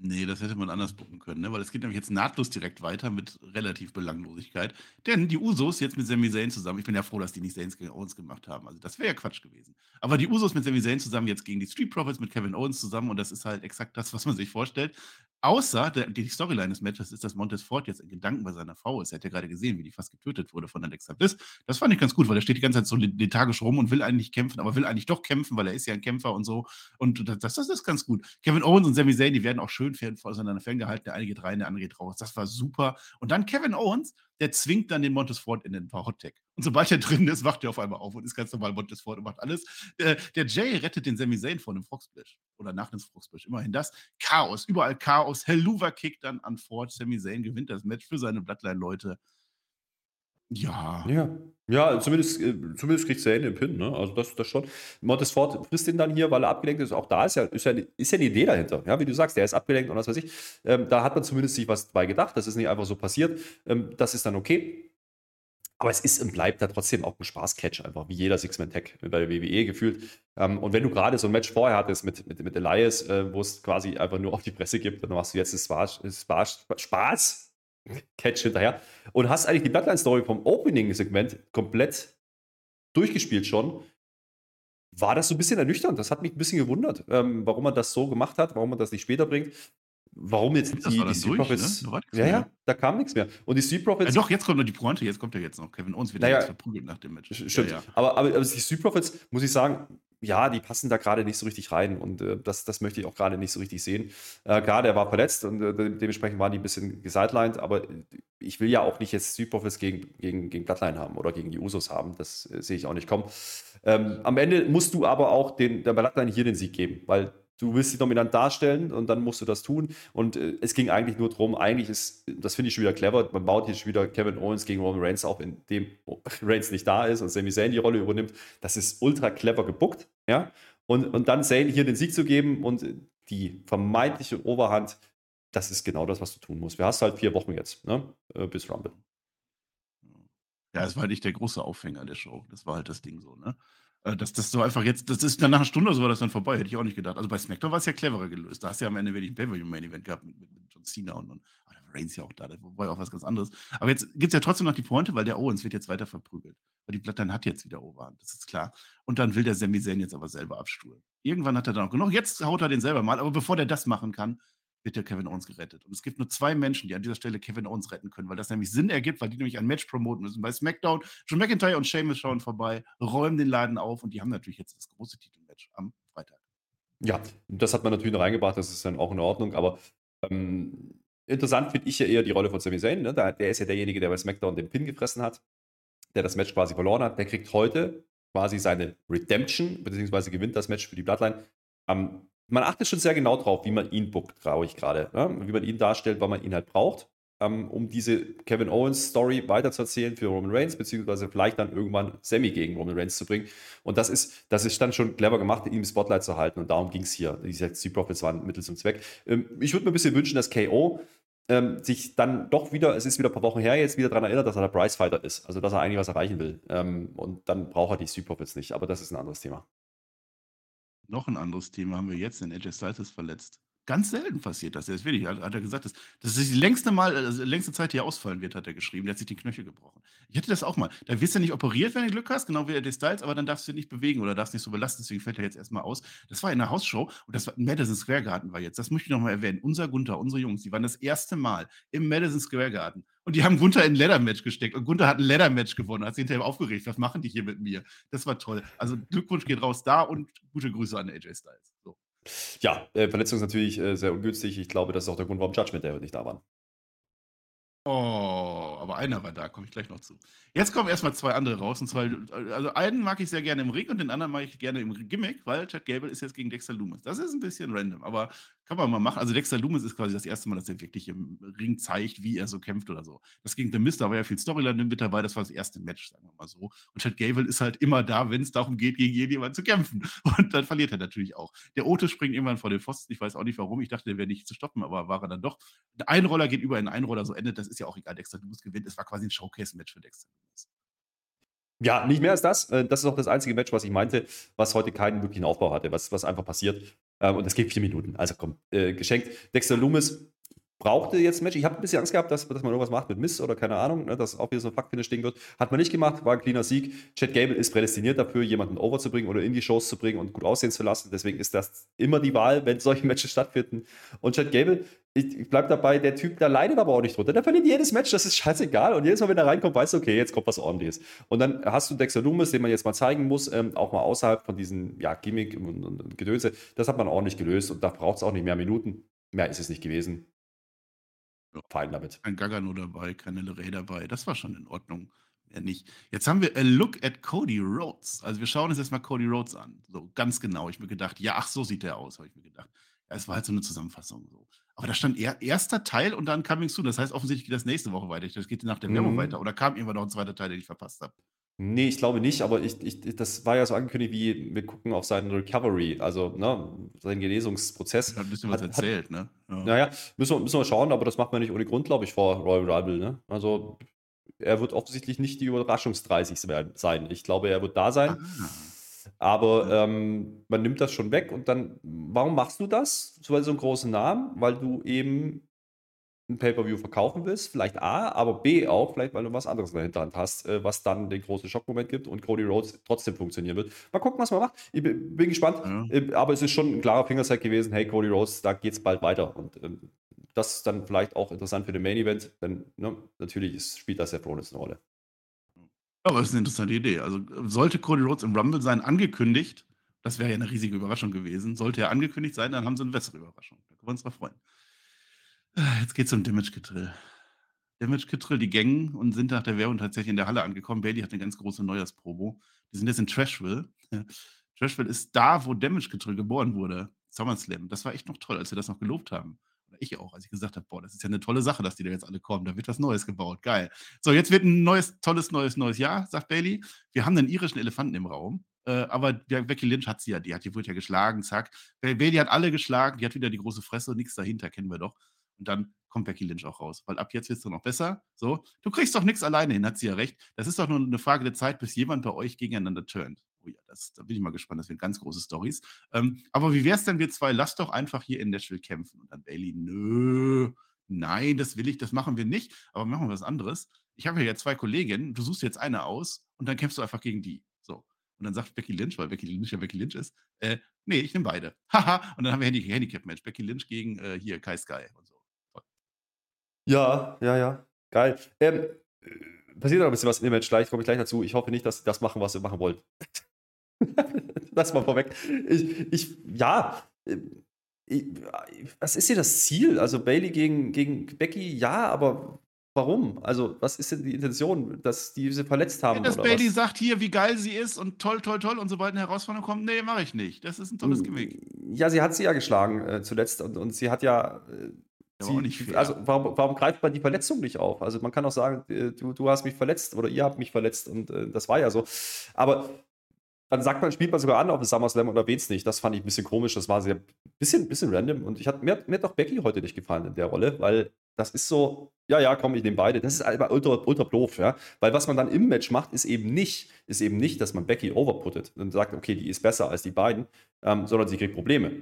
Nee, das hätte man anders gucken können, ne? Weil es geht nämlich jetzt nahtlos direkt weiter mit relativ Belanglosigkeit. Denn die Usos jetzt mit Sami Zayn zusammen, ich bin ja froh, dass die nicht Zayn gegen Owens gemacht haben, also das wäre ja Quatsch gewesen. Aber die Usos mit Sami Zayn zusammen jetzt gegen die Street Profits mit Kevin Owens zusammen und das ist halt exakt das, was man sich vorstellt. Außer, die Storyline des Matches ist, dass Montez Ford jetzt in Gedanken bei seiner Frau ist. Er hat ja gerade gesehen, wie die fast getötet wurde von Alexa Bliss. Das fand ich ganz gut, weil er steht die ganze Zeit so lethargisch rum und will eigentlich kämpfen, aber will eigentlich doch kämpfen, weil er ist ja ein Kämpfer und so. Und das ist ganz gut. Kevin Owens und Sami Zayn, die werden auch schön auseinander ferngehalten. Der eine geht rein, der andere geht raus. Das war super. Und dann Kevin Owens, der zwingt dann den Montez Ford in den Hot Tag. Und sobald er drin ist, wacht er auf einmal auf und ist ganz normal Montez Ford und macht alles. Der Jay rettet den Sami Zayn vor einem Frog Splash. Oder nach einem Frog Splash. Immerhin das. Chaos. Überall Chaos. Helluva kickt dann an Ford. Sami Zayn gewinnt das Match für seine Bloodline-Leute. Ja, zumindest kriegt Zayn den Pin, ne? Also das schon. Montez Ford frisst ihn dann hier, weil er abgelenkt ist. Auch da ist ja eine Idee dahinter. Ja, wie du sagst, der ist abgelenkt und was weiß ich. Da hat man zumindest sich was dabei gedacht. Das ist nicht einfach so passiert. Das ist dann okay. Aber es ist und bleibt da trotzdem auch ein Spaß-Catch einfach, wie jeder Six-Man-Tag bei der WWE gefühlt. Und wenn du gerade so ein Match vorher hattest mit Elias, wo es quasi einfach nur auf die Presse gibt, dann machst du jetzt Spaß. Catch hinterher und hast eigentlich die Bloodline-Story vom Opening-Segment komplett durchgespielt schon, war das so ein bisschen ernüchternd. Das hat mich ein bisschen gewundert, warum man das so gemacht hat, warum man das nicht später bringt, warum jetzt die Street Profits... Ne? Da kam nichts mehr. Und die Street Profits... Ja, doch, jetzt kommt noch die Pointe, jetzt kommt ja jetzt noch Kevin Owens, wird jetzt verprügelt nach dem Match. Stimmt, ja. Aber die Street Profits, muss ich sagen... Ja, die passen da gerade nicht so richtig rein und das möchte ich auch gerade nicht so richtig sehen. Klar, der war verletzt und dementsprechend waren die ein bisschen gesidelined, aber ich will ja auch nicht jetzt Street Profits gegen Bloodline haben oder gegen die Usos haben, das sehe ich auch nicht kommen. Am Ende musst du aber auch der Bloodline hier den Sieg geben, weil du willst sie dominant darstellen und dann musst du das tun und es ging eigentlich nur darum, das finde ich schon wieder clever, man baut jetzt wieder Kevin Owens gegen Roman Reigns auf, indem Reigns nicht da ist und Sami Zayn die Rolle übernimmt, das ist ultra clever gebookt, ja, und dann Zayn hier den Sieg zu geben und die vermeintliche Oberhand, das ist genau das, was du tun musst. Wir hast halt 4 Wochen jetzt, ne? Bis Rumble. Ja, es war halt nicht der große Aufhänger der Show. Das war halt das Ding so, ne? Dass das so einfach jetzt, das ist dann nach einer Stunde so war das dann vorbei, hätte ich auch nicht gedacht. Also bei SmackDown war es ja cleverer gelöst. Da hast du ja am Ende wenig ein Pay-Per-View-Main-Event gehabt mit John Cena und da war Reigns ja auch da, das war ja auch was ganz anderes. Aber jetzt gibt es ja trotzdem noch die Pointe, weil der Owens wird jetzt weiter verprügelt. Weil die Blattern hat jetzt wieder Overhand, das ist klar. Und dann will der Sami Zayn jetzt aber selber abstuhlen. Irgendwann hat er dann auch genug, jetzt haut er den selber mal, aber bevor der das machen kann, wird der Kevin Owens gerettet. Und es gibt nur zwei Menschen, die an dieser Stelle Kevin Owens retten können, weil das nämlich Sinn ergibt, weil die nämlich ein Match promoten müssen. Bei SmackDown, Drew McIntyre und Sheamus schauen vorbei, räumen den Laden auf und die haben natürlich jetzt das große Titelmatch am Freitag. Ja, das hat man natürlich noch reingebracht, das ist dann auch in Ordnung, aber interessant finde ich ja eher die Rolle von Sami Zayn, ne? Der ist ja derjenige, der bei SmackDown den Pin gefressen hat, der das Match quasi verloren hat, der kriegt heute quasi seine Redemption, beziehungsweise gewinnt das Match für die Bloodline am Man achtet schon sehr genau drauf, wie man ihn bookt, glaube ich gerade. Ne? Wie man ihn darstellt, weil man ihn halt braucht, um diese Kevin Owens-Story weiterzuerzählen für Roman Reigns, beziehungsweise vielleicht dann irgendwann Sami gegen Roman Reigns zu bringen. Und das ist dann schon clever gemacht, ihm Spotlight zu halten. Und darum ging es hier. Die Street Profits waren Mittel zum Zweck. Ich würde mir ein bisschen wünschen, dass KO sich dann doch wieder, es ist wieder ein paar Wochen her, jetzt wieder daran erinnert, dass er der Prizefighter ist. Also, dass er eigentlich was erreichen will. Und dann braucht er die Street Profits nicht. Aber das ist ein anderes Thema. Noch ein anderes Thema haben wir jetzt, den AJ Styles ist verletzt. Ganz selten passiert das, jetzt wirklich, hat er gesagt, das ist die längste Zeit, die er ausfallen wird, hat er geschrieben, der hat sich die Knöchel gebrochen. Ich hatte das auch mal, da wirst du nicht operiert, wenn du Glück hast, genau wie AJ Styles, aber dann darfst du dich nicht bewegen oder darfst nicht so belasten, deswegen fällt er jetzt erstmal aus. Das war in der Hausshow und das war Madison Square Garden war jetzt, das möchte ich nochmal erwähnen, unser Gunther, unsere Jungs, die waren das erste Mal im Madison Square Garden. Und die haben Gunther in ein Leather-Match gesteckt. Und Gunther hat ein Leather-Match gewonnen. Hat sich hinterher aufgeregt. Was machen die hier mit mir? Das war toll. Also Glückwunsch geht raus da und gute Grüße an AJ Styles. So. Ja, Verletzung ist natürlich sehr ungünstig. Ich glaube, das ist auch der Grund, warum Judgment Day heute nicht da waren. Oh, aber einer war da, komme ich gleich noch zu. Jetzt kommen erstmal zwei andere raus. Und zwar, also einen mag ich sehr gerne im Ring und den anderen mag ich gerne im Gimmick, weil Chad Gable ist jetzt gegen Dexter Lumis. Das ist ein bisschen random, aber kann man mal machen. Also Dexter Lumis ist quasi das erste Mal, dass er wirklich im Ring zeigt, wie er so kämpft oder so. Das gegen The Mist, da war ja viel Storyline mit dabei, das war das erste Match, sagen wir mal so. Und Chad Gable ist halt immer da, wenn es darum geht, gegen jemanden zu kämpfen. Und dann verliert er natürlich auch. Der Otis springt irgendwann vor den Pfosten, ich weiß auch nicht warum, ich dachte, der wäre nicht zu stoppen, aber war er dann doch. Der Einroller geht über in den Einroller, so endet das. Ist ja auch egal, Dexter Lumis gewinnt. Es war quasi ein Showcase-Match für Dexter Lumis. Ja, nicht mehr als das. Das ist auch das einzige Match, was ich meinte, was heute keinen wirklichen Aufbau hatte, was einfach passiert. Und das geht 4 Minuten. Also komm, geschenkt. Dexter Lumis brauchte jetzt ein Match. Ich habe ein bisschen Angst gehabt, dass man irgendwas macht mit Miss oder keine Ahnung, ne, dass auch wieder so ein Fuck-Finish-Ding wird. Hat man nicht gemacht, war ein cleaner Sieg. Chad Gable ist prädestiniert dafür, jemanden overzubringen oder in die Shows zu bringen und gut aussehen zu lassen. Deswegen ist das immer die Wahl, wenn solche Matches stattfinden. Und Chad Gable, ich bleib dabei, der Typ, der leidet aber auch nicht drunter. Der verliert jedes Match, das ist scheißegal. Und jedes Mal, wenn er reinkommt, weißt du, okay, jetzt kommt was Ordentliches. Und dann hast du Dexter Lumis, den man jetzt mal zeigen muss, auch mal außerhalb von diesem Gimmick und Gedönse. Das hat man auch nicht gelöst und da braucht es auch nicht mehr Minuten. Mehr ist es nicht gewesen. Ja. Fein damit. Kein Gargano dabei, keine Leray dabei. Das war schon in Ordnung. Mehr nicht. Jetzt haben wir a look at Cody Rhodes. Also wir schauen uns erstmal Cody Rhodes an. So ganz genau. Ich mir gedacht, ja, ach, so sieht der aus, habe ich mir gedacht. Ja, es war halt so eine Zusammenfassung. So. Aber da stand erster Teil und dann Coming Soon. Das heißt, offensichtlich geht das nächste Woche weiter. Das geht nach der Werbung weiter. Oder kam irgendwann noch ein zweiter Teil, den ich verpasst habe? Nee, ich glaube nicht, aber das war ja so angekündigt, wie wir gucken auf seinen Recovery, also ne, seinen Genesungsprozess. Da hat ein bisschen was erzählt, ne? Ja. Naja, müssen wir schauen, aber das macht man nicht ohne Grund, glaube ich, vor Royal Rumble, ne? Also er wird offensichtlich nicht die Überraschungs-30 sein. Ich glaube, er wird da sein. Aber man nimmt das schon weg und dann, warum machst du das? So einen großen Namen, weil du eben ein Pay-Per-View verkaufen willst, vielleicht A, aber B auch, vielleicht weil du was anderes in der Hinterhand hast, was dann den großen Schockmoment gibt und Cody Rhodes trotzdem funktionieren wird. Mal gucken, was man macht. Ich bin gespannt, ja. Aber es ist schon ein klarer Fingerzeig gewesen, hey Cody Rhodes, da geht's bald weiter und das ist dann vielleicht auch interessant für den Main-Event, denn ne, natürlich spielt das Seth Rollins eine Rolle. Ja, aber das ist eine interessante Idee. Also sollte Cody Rhodes im Rumble sein, angekündigt, das wäre ja eine riesige Überraschung gewesen, sollte er angekündigt sein, dann haben sie eine bessere Überraschung. Da können wir uns drauf freuen. Jetzt geht's um Damage-Control. Damage-Control, die Gängen und sind nach der Werbung tatsächlich in der Halle angekommen. Bailey hat eine ganz große Neujahrspromo. Die sind jetzt in Trashville. Trashville ist da, wo Damage-Control geboren wurde. SummerSlam. Das war echt noch toll, als wir das noch gelobt haben. Oder ich auch, als ich gesagt habe, boah, das ist ja eine tolle Sache, dass die da jetzt alle kommen. Da wird was Neues gebaut. Geil. So, jetzt wird ein neues, tolles, neues Jahr, sagt Bailey. Wir haben einen irischen Elefanten im Raum. Aber Becky Lynch hat sie ja, die wurde ja geschlagen, zack. Bailey hat alle geschlagen, die hat wieder die große Fresse und nichts dahinter, kennen wir doch. Und dann kommt Becky Lynch auch raus, weil ab jetzt wird es doch noch besser. So, du kriegst doch nichts alleine hin, hat sie ja recht. Das ist doch nur eine Frage der Zeit, bis jemand bei euch gegeneinander turnt. Oh ja, da bin ich mal gespannt, das sind ganz große Storys. Aber wie wär's denn, wir zwei, lasst doch einfach hier in Nashville kämpfen. Und dann Bailey, nein, das will ich, das machen wir nicht, aber machen wir was anderes. Ich habe ja zwei Kolleginnen, du suchst jetzt eine aus und dann kämpfst du einfach gegen die. So. Und dann sagt Becky Lynch, weil Becky Lynch ja Becky Lynch ist, nee, ich nehme beide. Haha, und dann haben wir Handicap-Match. Becky Lynch gegen hier Kai Sky und so. Voll. Ja. Geil. Passiert noch ein bisschen was im Match, gleich komme ich gleich dazu. Ich hoffe nicht, dass sie das machen, was sie machen wollen. Das mal vorweg. Was ist hier das Ziel? Also Bailey gegen Becky, ja, aber warum? Also was ist denn die Intention, dass die sie verletzt haben? Ja, dass oder Bailey was? Sagt hier, wie geil sie ist und toll, toll, toll und sobald eine Herausforderung kommt, nee, mache ich nicht. Das ist ein tolles Gimmick. Ja, sie hat sie ja geschlagen zuletzt und sie hat ja... also warum greift man die Verletzung nicht auf? Also man kann auch sagen, du hast mich verletzt oder ihr habt mich verletzt und das war ja so. Aber dann spielt man sogar an auf den SummerSlam und erwähnt es nicht. Das fand ich ein bisschen komisch, das war ein bisschen random und mir hat auch Becky heute nicht gefallen in der Rolle, weil das ist so, komm, ich nehme beide. Das ist einfach ultra doof, ja. Weil was man dann im Match macht, ist eben nicht, dass man Becky overputtet und sagt, okay, die ist besser als die beiden, sondern sie kriegt Probleme.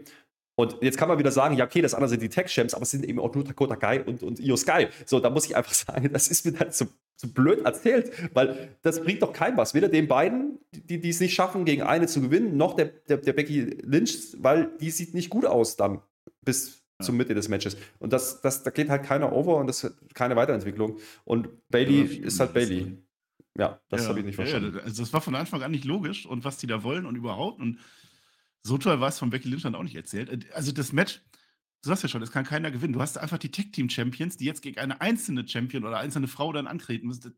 Und jetzt kann man wieder sagen, ja okay, das andere sind die Tech-Champs, aber es sind eben auch nur Dakota Kai und Io Sky. So, da muss ich einfach sagen, das ist mir dann so blöd erzählt, weil das bringt doch keinem was. Weder den beiden, die es nicht schaffen, gegen eine zu gewinnen, noch der Becky Lynch, weil die sieht nicht gut aus dann bis zur Mitte des Matches. Und da geht halt keiner over und das hat keine Weiterentwicklung. Und Bailey ist halt Bailey. Ja, das habe ich nicht verstanden. Ja, also das war von Anfang an nicht logisch und was die da wollen und überhaupt und so toll war es von Becky Lynch dann auch nicht erzählt. Also das Match, du sagst ja schon, es kann keiner gewinnen. Du hast einfach die Tag-Team-Champions, die jetzt gegen eine einzelne Champion oder einzelne Frau dann antreten müssen.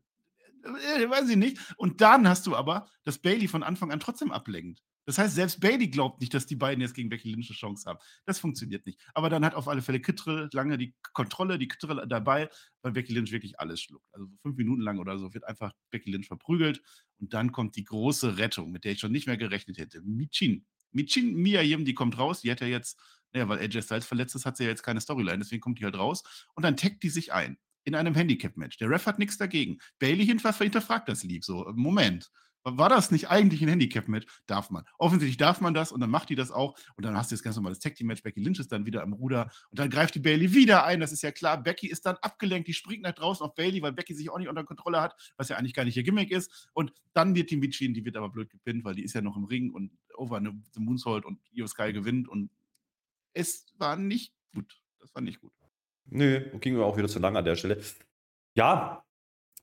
Weiß ich nicht. Und dann hast du aber, dass Bailey von Anfang an trotzdem ablenkt. Das heißt, selbst Bailey glaubt nicht, dass die beiden jetzt gegen Becky Lynch eine Chance haben. Das funktioniert nicht. Aber dann hat auf alle Fälle Kittrell lange die Kontrolle, die Kittrell dabei, weil Becky Lynch wirklich alles schluckt. Also 5 Minuten lang oder so wird einfach Becky Lynch verprügelt. Und dann kommt die große Rettung, mit der ich schon nicht mehr gerechnet hätte. Michin Miyayim, die kommt raus, die hat ja jetzt, weil AJ Styles verletzt ist, hat sie ja jetzt keine Storyline, deswegen kommt die halt raus und dann taggt die sich ein in einem Handicap-Match. Der Ref hat nichts dagegen. Bailey hinterfragt das lieb so, Moment, war das nicht eigentlich ein Handicap-Match? Darf man. Offensichtlich darf man das und dann macht die das auch und dann hast du jetzt ganz normales Tag-Team-Match, Becky Lynch ist dann wieder am Ruder und dann greift die Bailey wieder ein, das ist ja klar, Becky ist dann abgelenkt, die springt nach draußen auf Bailey, weil Becky sich auch nicht unter Kontrolle hat, was ja eigentlich gar nicht ihr Gimmick ist und dann wird die Michin, die wird aber blöd gepinnt, weil die ist ja noch im Ring und over eine Moonsault und Io Sky gewinnt und es war nicht gut. Das war nicht gut. Nö, ging auch wieder zu lang an der Stelle. Ja,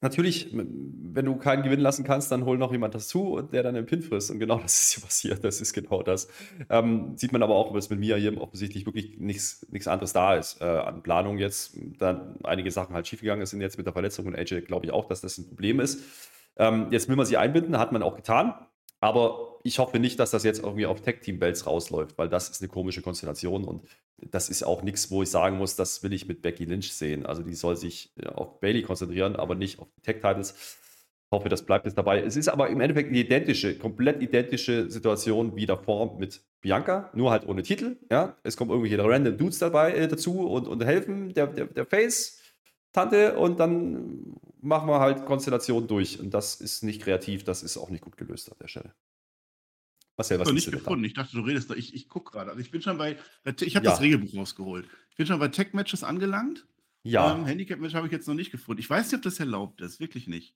natürlich, wenn du keinen gewinnen lassen kannst, dann hol noch jemand das zu und der dann den Pin frisst. Und genau das ist hier passiert. Das ist genau das. Sieht man aber auch, dass mit Mia hier offensichtlich wirklich nichts anderes da ist an Planung jetzt. Dann einige Sachen halt schiefgegangen sind jetzt mit der Verletzung und AJ, glaube ich auch, dass das ein Problem ist. Jetzt will man sie einbinden, hat man auch getan. Aber ich hoffe nicht, dass das jetzt irgendwie auf Tag-Team-Belts rausläuft, weil das ist eine komische Konstellation und das ist auch nichts, wo ich sagen muss, das will ich mit Becky Lynch sehen. Also die soll sich auf Bailey konzentrieren, aber nicht auf die Tag-Titles. Ich hoffe, das bleibt jetzt dabei. Es ist aber im Endeffekt eine komplett identische Situation wie davor mit Bianca, nur halt ohne Titel. Ja? Es kommen irgendwelche random Dudes dabei dazu und helfen der Face-Tante und dann machen wir halt Konstellationen durch. Und das ist nicht kreativ, das ist auch nicht gut gelöst an der Stelle. Marcel, was nicht gefunden. Da? Ich dachte, du redest da. Ich gucke gerade. Also ich bin schon ich habe das Regelbuch rausgeholt. Ich bin schon bei Tech-Matches angelangt. Ja. Handicap-Match habe ich jetzt noch nicht gefunden. Ich weiß nicht, ob das erlaubt ist. Wirklich nicht.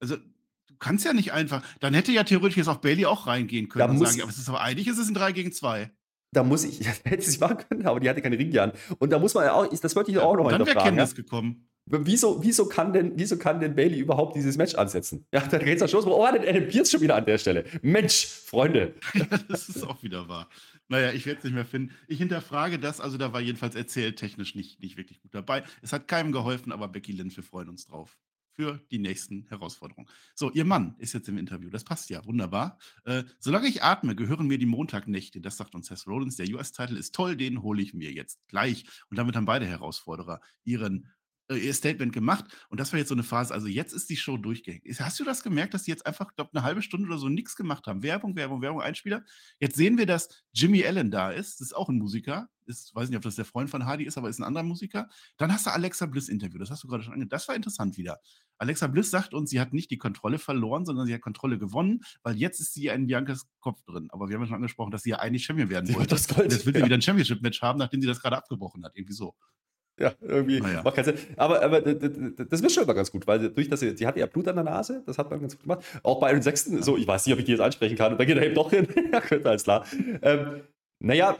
Also, du kannst ja nicht einfach. Dann hätte ja theoretisch jetzt auch Bailey auch reingehen können und sagen, aber eigentlich ist es ein 3-gegen-2. Da muss ich, das hätte sie machen können, aber die hatte keine Ringjahn. Und da muss man ja auch, das wollte ich auch noch mal hinterfragen. Dann wäre Kenntnis gekommen. Wieso kann denn Bailey überhaupt dieses Match ansetzen? Ja, dann geht's am Schluss. Oh, dann Adam Pearce schon wieder an der Stelle. Mensch, Freunde. Ja, das ist auch wieder wahr. Naja, ich werde es nicht mehr finden. Ich hinterfrage das, also da war jedenfalls erzähltechnisch nicht wirklich gut dabei. Es hat keinem geholfen, aber Becky Lynch, wir freuen uns drauf. Für die nächsten Herausforderungen. So, ihr Mann ist jetzt im Interview. Das passt ja, wunderbar. Solange ich atme, gehören mir die Montagnächte. Das sagt uns Seth Rollins. Der US-Title ist toll, den hole ich mir jetzt gleich. Und damit haben beide Herausforderer ihr Statement gemacht. Und das war jetzt so eine Phase, also jetzt ist die Show durchgehängt. Hast du das gemerkt, dass die jetzt einfach, glaube ich, eine halbe Stunde oder so nichts gemacht haben? Werbung, Einspieler. Jetzt sehen wir, dass Jimmy Allen da ist. Das ist auch ein Musiker. ist, weiß nicht, ob das der Freund von Hardy ist, aber ist ein anderer Musiker. Dann hast du Alexa Bliss Interview, das hast du gerade schon angehört. Das war interessant wieder. Alexa Bliss sagt uns, sie hat nicht die Kontrolle verloren, sondern sie hat Kontrolle gewonnen, weil jetzt ist sie in Biancas Kopf drin. Aber wir haben ja schon angesprochen, dass sie ja eigentlich Champion werden wollte. Das Gold, jetzt will sie wieder ein Championship-Match haben, nachdem sie das gerade abgebrochen hat. Irgendwie so. Ja, irgendwie macht keinen Sinn. Aber das ist schon immer ganz gut, weil durch das, sie hatte ja Blut an der Nase, das hat man ganz gut gemacht. Auch bei Iron Sexton, so, ich weiß nicht, ob ich die jetzt ansprechen kann, und dann geht er eben doch hin. Ja, könnte, alles klar. Naja,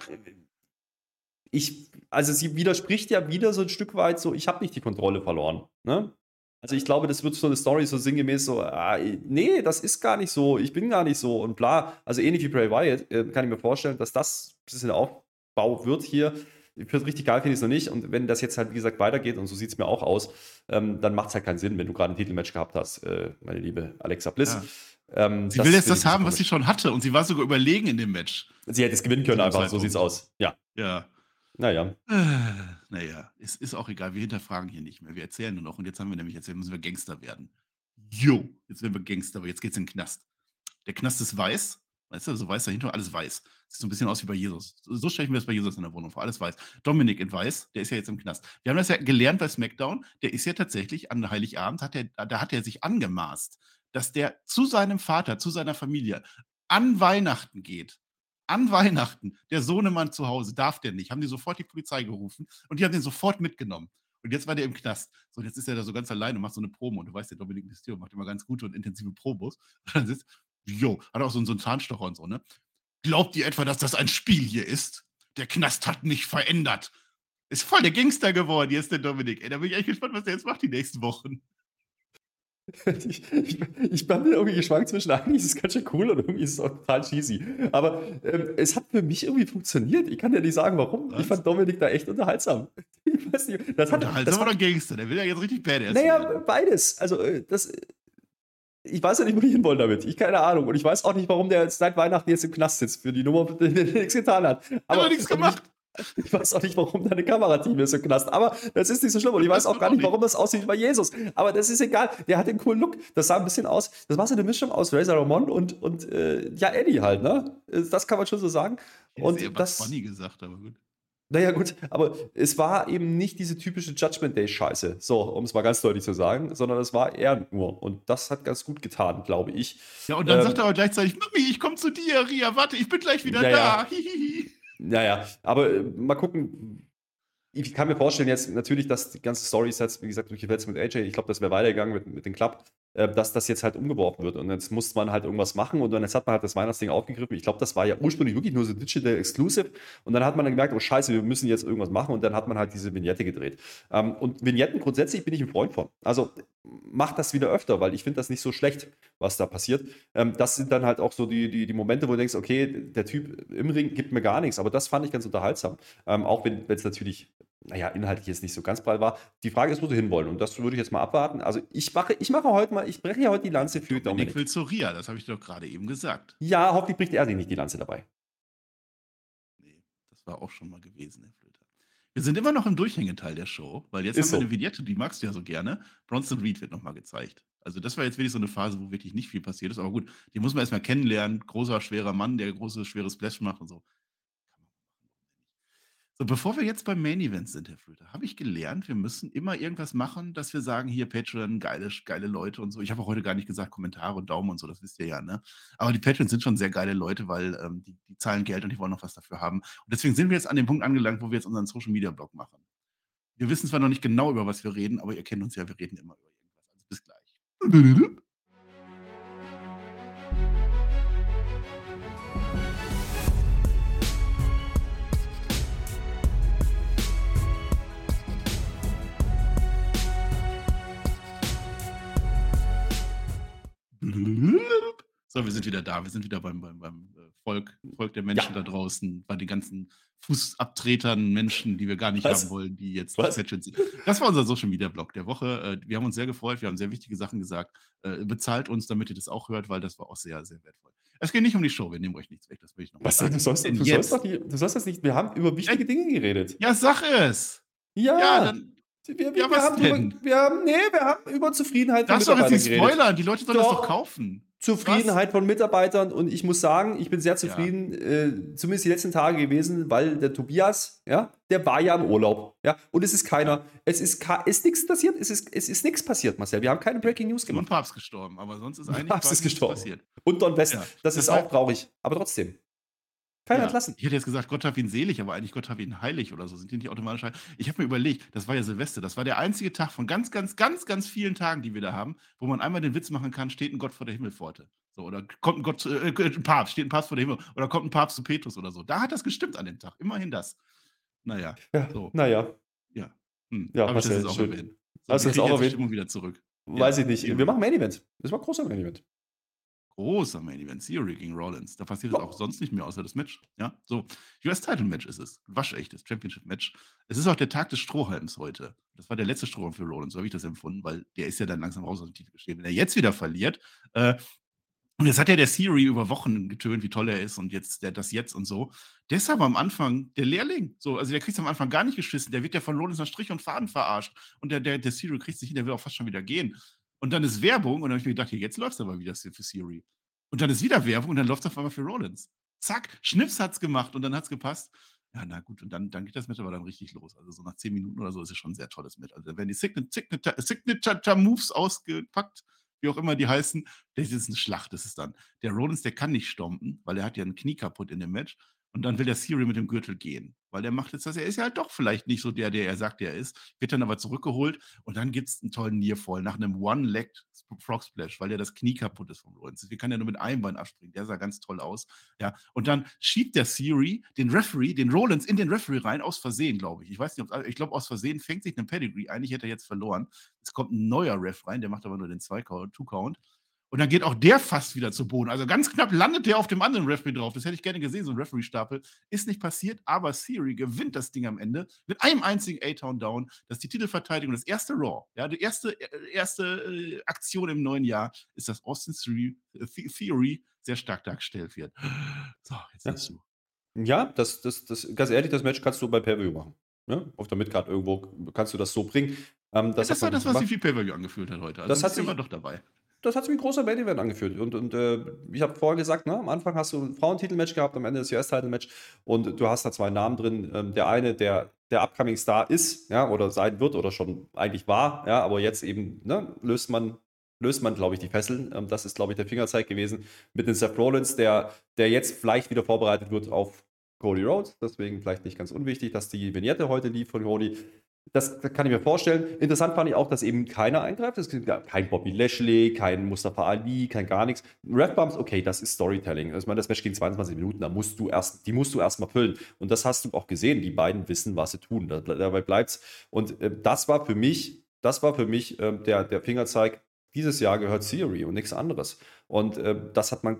also sie widerspricht ja wieder so ein Stück weit so, ich habe nicht die Kontrolle verloren, ne? Also ich glaube, das wird so eine Story so sinngemäß so, nee, das ist gar nicht so, ich bin gar nicht so und bla. Also ähnlich wie Bray Wyatt kann ich mir vorstellen, dass das ein bisschen Aufbau wird hier. Ich finde es richtig geil, finde ich es noch nicht. Und wenn das jetzt halt, wie gesagt, weitergeht, und so sieht es mir auch aus, dann macht es halt keinen Sinn, wenn du gerade ein Titelmatch gehabt hast, meine liebe Alexa Bliss. Ja. Sie will jetzt das haben, was sie schon hatte. Und sie war sogar überlegen in dem Match. Sie hätte es gewinnen können einfach, so sieht es aus. Ja. Naja, es ist auch egal. Wir hinterfragen hier nicht mehr. Wir erzählen nur noch. Und jetzt haben wir nämlich erzählt, müssen wir Gangster werden. Jo, jetzt werden wir Gangster, aber jetzt geht's in den Knast. Der Knast ist weiß. Weißt du, so weiß dahinter, alles weiß. Sieht so ein bisschen aus wie bei Jesus. So stelle ich mir das bei Jesus in der Wohnung vor, alles weiß. Dominik in weiß, der ist ja jetzt im Knast. Wir haben das ja gelernt bei SmackDown, der ist ja tatsächlich an Heiligabend, da hat er sich angemaßt, dass der zu seinem Vater, zu seiner Familie an Weihnachten geht. An Weihnachten, der Sohnemann zu Hause, darf der nicht. Haben die sofort die Polizei gerufen und die haben den sofort mitgenommen. Und jetzt war der im Knast. So, jetzt ist er da so ganz alleine und macht so eine Promo. Und du weißt, der Dominik Mysterio macht immer ganz gute und intensive Promos. Und dann sitzt, hat auch so einen Zahnstocher und so, ne? Glaubt ihr etwa, dass das ein Spiel hier ist? Der Knast hat mich verändert. Ist voll der Gangster geworden, jetzt der Dominik. Ey, da bin ich echt gespannt, was der jetzt macht die nächsten Wochen. Ich bin irgendwie geschwankt zwischen, eigentlich ist es ganz schön cool und irgendwie ist es auch total cheesy. Aber es hat für mich irgendwie funktioniert. Ich kann ja nicht sagen, warum. Was? Ich fand Dominik da echt unterhaltsam. Ich weiß nicht, unterhaltsam oder Gangster? Der will ja jetzt richtig badass. Naja, beides. Also, das... Ich weiß ja nicht, wo die hinwollen damit. Ich keine Ahnung. Und ich weiß auch nicht, warum der seit Weihnachten jetzt im Knast sitzt für die Nummer, die nichts getan hat. Aber nichts gemacht. Ich weiß auch nicht, warum da eine Kamerateam ist im Knast. Aber das ist nicht so schlimm. Und ich weiß auch gar nicht, warum das aussieht wie bei Jesus. Aber das ist egal. Der hat den coolen Look. Das sah ein bisschen aus. Das war so eine Mischung aus Razor Ramon und Eddie halt, ne? Das kann man schon so sagen. Und ich was Bunny gesagt, aber gut. Naja gut, aber es war eben nicht diese typische Judgment Day Scheiße, so, um es mal ganz deutlich zu sagen, sondern es war er nur und das hat ganz gut getan, glaube ich. Ja, und dann sagt er aber gleichzeitig, Mami, ich komme zu dir, Ria, warte, ich bin gleich wieder da. Naja, aber mal gucken, ich kann mir vorstellen jetzt natürlich, dass die ganze Story ist jetzt, wie gesagt, durch die Verletzung mit AJ, ich glaube, das wäre weitergegangen mit dem Club, dass das jetzt halt umgeworfen wird und jetzt muss man halt irgendwas machen und dann jetzt hat man halt das Weihnachtsding aufgegriffen. Ich glaube, das war ja ursprünglich wirklich nur so Digital Exclusive und dann hat man dann gemerkt, oh scheiße, wir müssen jetzt irgendwas machen und dann hat man halt diese Vignette gedreht. Und Vignetten grundsätzlich bin ich ein Freund von. Also macht das wieder öfter, weil ich finde das nicht so schlecht, was da passiert. Das sind dann halt auch so die Momente, wo du denkst, okay, der Typ im Ring gibt mir gar nichts, aber das fand ich ganz unterhaltsam. Auch wenn es natürlich... naja, inhaltlich jetzt nicht so ganz prall war. Die Frage ist, wo sie hinwollen. Und das würde ich jetzt mal abwarten. Also ich breche ja heute die Lanze für Dominik. Ich will zu Ria, das habe ich doch gerade eben gesagt. Ja, hoffentlich bricht er sich nicht die Lanze dabei. Nee, das war auch schon mal gewesen, Herr Flöter. Wir sind immer noch im Durchhängeteil der Show, weil jetzt ist haben wir so eine Vignette, die magst du ja so gerne. Bronson Reed wird nochmal gezeigt. Also das war jetzt wirklich so eine Phase, wo wirklich nicht viel passiert ist. Aber gut, die muss man erstmal kennenlernen. Großer, schwerer Mann, der großes, schweres Splash macht und so. So, bevor wir jetzt beim Main Event sind, Herr Flöter, habe ich gelernt, wir müssen immer irgendwas machen, dass wir sagen, hier Patreon, geile Leute und so. Ich habe auch heute gar nicht gesagt, Kommentare und Daumen und so, das wisst ihr ja, ne? Aber die Patreons sind schon sehr geile Leute, weil die zahlen Geld und die wollen noch was dafür haben. Und deswegen sind wir jetzt an dem Punkt angelangt, wo wir jetzt unseren Social-Media-Blog machen. Wir wissen zwar noch nicht genau, über was wir reden, aber ihr kennt uns ja, wir reden immer über irgendwas. Also bis gleich. So, wir sind wieder da. Wir sind wieder beim Volk der Menschen da draußen, bei den ganzen Fußabtretern, Menschen, die wir gar nicht haben wollen, die jetzt Patreon sind. Das war unser Social-Media-Blog der Woche. Wir haben uns sehr gefreut. Wir haben sehr wichtige Sachen gesagt. Bezahlt uns, damit ihr das auch hört, weil das war auch sehr, sehr wertvoll. Es geht nicht um die Show. Wir nehmen euch nichts weg. Das will ich noch sagen. Du sollst das nicht. Wir haben über wichtige Dinge geredet. Ja, sag es. Ja dann... Wir haben über Zufriedenheit. Darfst du doch jetzt nicht spoilern, die Leute sollen das doch kaufen. Zufriedenheit von Mitarbeitern, und ich muss sagen, ich bin sehr zufrieden, zumindest die letzten Tage gewesen, weil der Tobias, der war ja im Urlaub, und es ist keiner, es ist nichts passiert, es ist nichts passiert, Marcel, wir haben keine Breaking News gemacht. Und Papst gestorben, aber sonst ist eigentlich nichts passiert. Und Don West, das ist auch traurig, aber trotzdem. Keiner entlassen. Ich hätte jetzt gesagt, Gott hab ihn selig, aber eigentlich Gott hab ihn heilig oder so. Sind die nicht automatisch heilig? Ich habe mir überlegt, das war ja Silvester. Das war der einzige Tag von ganz, ganz, ganz, ganz vielen Tagen, die wir da haben, wo man einmal den Witz machen kann, steht ein Gott vor der Himmelpforte. So, oder kommt ein Gott, Papst, steht ein Papst vor der Himmel. Oder kommt ein Papst zu Petrus oder so. Da hat das gestimmt an dem Tag. Immerhin das. Naja. Ja, so. Naja. Ja. Ja, aber das ist auch erwähnt. Also das ist auch Stimmung wieder zurück. Weiß ich nicht. Eben. Wir machen Main Event. Das war ein großer Main Event. Großer Main Event, Theory gegen Rollins. Da passiert es auch sonst nicht mehr, außer das Match. Ja, so. US-Title-Match ist es. Waschechtes Championship-Match. Es ist auch der Tag des Strohhalms heute. Das war der letzte Strohhalm für Rollins, so habe ich das empfunden, weil der ist ja dann langsam raus aus dem Titel gestehen. Wenn er jetzt wieder verliert, und jetzt hat ja der Theory über Wochen getönt, wie toll er ist und jetzt das jetzt und so. Deshalb am Anfang der Lehrling. So, also der kriegt es am Anfang gar nicht geschissen. Der wird ja von Rollins nach Strich und Faden verarscht. Und der Theory kriegt sich hin, der will auch fast schon wieder gehen. Und dann ist Werbung, und dann habe ich mir gedacht, jetzt läuft es aber wieder für Theory. Und dann ist wieder Werbung, und dann läuft es auf einmal für Rollins. Zack, Schnips hat's gemacht, und dann hat's gepasst. Ja, na gut, und dann geht das Match aber dann richtig los. Also so nach 10 Minuten oder so ist es schon ein sehr tolles Match. Also da werden die Signature-Moves ausgepackt, wie auch immer die heißen. Das ist eine Schlacht, das ist dann. Der Rollins, der kann nicht stompen, weil er hat ja ein Knie kaputt in dem Match. Und dann will der Theory mit dem Gürtel gehen, weil der macht jetzt das. Er ist ja halt doch vielleicht nicht so der er sagt, der er ist. Wird dann aber zurückgeholt, und dann gibt es einen tollen Nearfall nach einem One-Legged Frog Splash, weil ja das Knie kaputt ist von Rollins. Deswegen kann er nur mit einem Bein abspringen. Der sah ganz toll aus. Ja. Und dann schiebt der Theory den Rollins in den Referee rein, aus Versehen, glaube ich. Ich weiß nicht, ich glaube, aus Versehen fängt sich ein Pedigree. Eigentlich hätte er jetzt verloren. Es kommt ein neuer Ref rein, der macht aber nur den Two-Count. Und dann geht auch der fast wieder zu Boden. Also ganz knapp landet der auf dem anderen Referee drauf. Das hätte ich gerne gesehen, so ein Referee-Stapel. Ist nicht passiert, aber Theory gewinnt das Ding am Ende mit einem einzigen A-Town Down. Das ist die Titelverteidigung, das erste Raw. Ja, die erste Aktion im neuen Jahr ist, dass Austin Theory sehr stark dargestellt wird. So, jetzt sagst du. Ja, das, ganz ehrlich, das Match kannst du bei Pay-Per-View machen. Ne? Auf der Midcard irgendwo kannst du das so bringen. Das war das, was sich wie Pay-Per-View angefühlt hat heute. Also das hat immer doch dabei. Das hat sich mit großer Main Event angefühlt. Und ich habe vorher gesagt, am Anfang hast du ein Frauentitelmatch gehabt, am Ende das US-Title-Match, und du hast da zwei Namen drin. Der eine, der Upcoming Star ist, oder sein wird, oder schon eigentlich war, aber jetzt eben löst man, glaube ich, die Fesseln. Das ist, glaube ich, der Fingerzeig gewesen mit den Seth Rollins, der jetzt vielleicht wieder vorbereitet wird auf Cody Rhodes. Deswegen vielleicht nicht ganz unwichtig, dass die Vignette heute lief von Cody. Das kann ich mir vorstellen. Interessant fand ich auch, dass eben keiner eingreift. Es gibt kein Bobby Lashley, kein Mustafa Ali, kein gar nichts. Ref-Bumps, okay, das ist Storytelling. Also ich meine, das Match ging 22 Minuten, die musst du erstmal füllen. Und das hast du auch gesehen. Die beiden wissen, was sie tun. Dabei bleibt's. Und das war für mich der Fingerzeig. Dieses Jahr gehört Theory und nichts anderes. Und das hat man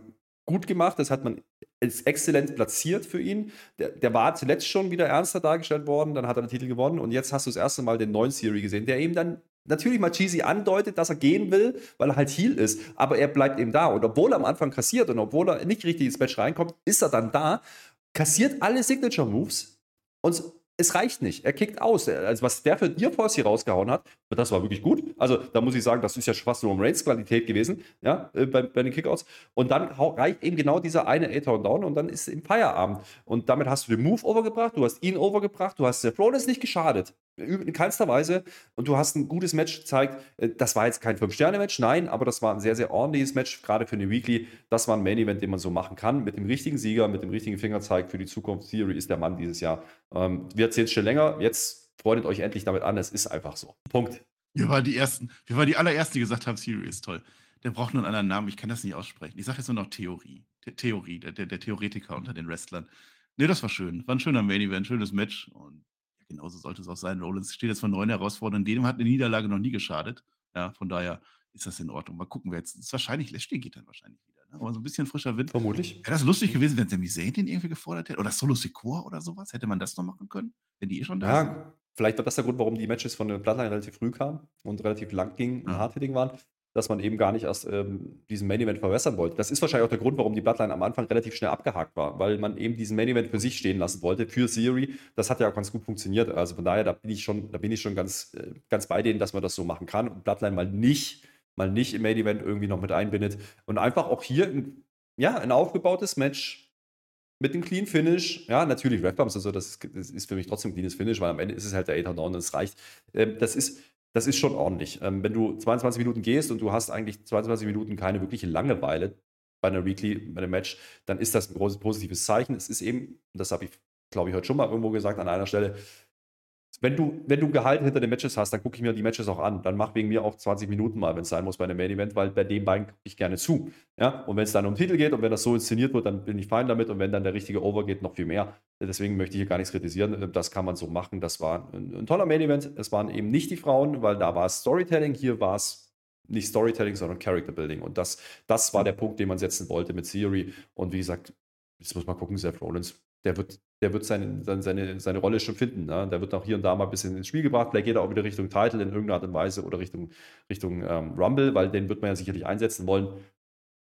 gut gemacht, das hat man ist exzellent platziert für ihn. Der war zuletzt schon wieder ernster dargestellt worden, dann hat er den Titel gewonnen, und jetzt hast du das erste Mal den neuen Theory gesehen, der eben dann natürlich mal cheesy andeutet, dass er gehen will, weil er halt Heel ist, aber er bleibt eben da, und obwohl er am Anfang kassiert und obwohl er nicht richtig ins Match reinkommt, ist er dann da, kassiert alle Signature-Moves und es reicht nicht. Er kickt aus. Also was der für Nearfalls hier rausgehauen hat, das war wirklich gut. Also da muss ich sagen, das ist ja fast Roman Reigns Qualität gewesen, bei den Kickouts. Und dann reicht eben genau dieser eine A-Town Down, und dann ist es im Feierabend. Und damit hast du den Move overgebracht, du hast ihn overgebracht, du hast Seth Rollins nicht geschadet. In keinster Weise. Und du hast ein gutes Match gezeigt. Das war jetzt kein 5-Sterne-Match, nein, aber das war ein sehr, sehr ordentliches Match, gerade für eine Weekly. Das war ein Main-Event, den man so machen kann. Mit dem richtigen Sieger, mit dem richtigen Fingerzeig für die Zukunft. Theory ist der Mann dieses Jahr. Wir erzählen es schon länger. Jetzt freundet euch endlich damit an. Es ist einfach so. Punkt. Wir waren die allerersten, die gesagt haben, Theory ist toll. Der braucht nur einen anderen Namen. Ich kann das nicht aussprechen. Ich sage jetzt nur noch Theorie. Theorie, der Theoretiker unter den Wrestlern. Nee, das war schön. War ein schöner Main-Event, schönes Match. Und genauso sollte es auch sein. Rollins steht jetzt vor neuen Herausforderungen. Dem hat eine Niederlage noch nie geschadet. Ja, von daher ist das in Ordnung. Mal gucken, wer jetzt ist. Wahrscheinlich, Lashley geht dann wahrscheinlich wieder. Ne? Aber so ein bisschen frischer Wind. Vermutlich. Wäre das lustig gewesen, wenn Sami Zayn den irgendwie gefordert hätte? Oder Solo Sikoa oder sowas? Hätte man das noch machen können? Wenn die schon da sind? Vielleicht war das der Grund, warum die Matches von der Bloodline relativ früh kamen und relativ lang gingen und hard-hitting waren, dass man eben gar nicht erst diesen Main-Event verbessern wollte. Das ist wahrscheinlich auch der Grund, warum die Bloodline am Anfang relativ schnell abgehakt war, weil man eben diesen Main-Event für sich stehen lassen wollte, für Theory. Das hat ja auch ganz gut funktioniert. Also von daher, da bin ich schon ganz, ganz bei denen, dass man das so machen kann und Bloodline mal nicht mal nicht im Main Event irgendwie noch mit einbindet. Und einfach auch hier ein aufgebautes Match mit einem Clean Finish. Ja, natürlich Ref-Bumps und so, das ist für mich trotzdem ein cleanes Finish, weil am Ende ist es halt der 809 und es reicht. Das ist schon ordentlich. Wenn du 22 Minuten gehst und du hast eigentlich 22 Minuten keine wirkliche Langeweile bei einer Weekly, bei einem Match, dann ist das ein großes positives Zeichen. Es ist eben, das habe ich, glaube ich, heute schon mal irgendwo gesagt an einer Stelle, wenn du Gehalt hinter den Matches hast, dann gucke ich mir die Matches auch an. Dann mach wegen mir auch 20 Minuten mal, wenn es sein muss, bei einem Main Event, weil bei den beiden gucke ich gerne zu. Ja? Und wenn es dann um den Titel geht und wenn das so inszeniert wird, dann bin ich fein damit. Und wenn dann der richtige Over geht, noch viel mehr. Deswegen möchte ich hier gar nichts kritisieren. Das kann man so machen. Das war ein toller Main Event. Es waren eben nicht die Frauen, weil da war es Storytelling. Hier war es nicht Storytelling, sondern Character Building. Und das war der Punkt, den man setzen wollte mit Theory. Und wie gesagt, jetzt muss man gucken, Seth Rollins. Der wird seine Rolle schon finden. Ne? Der wird auch hier und da mal ein bisschen ins Spiel gebracht. Vielleicht geht er auch wieder Richtung Title in irgendeiner Art und Weise oder Richtung Rumble, weil den wird man ja sicherlich einsetzen wollen.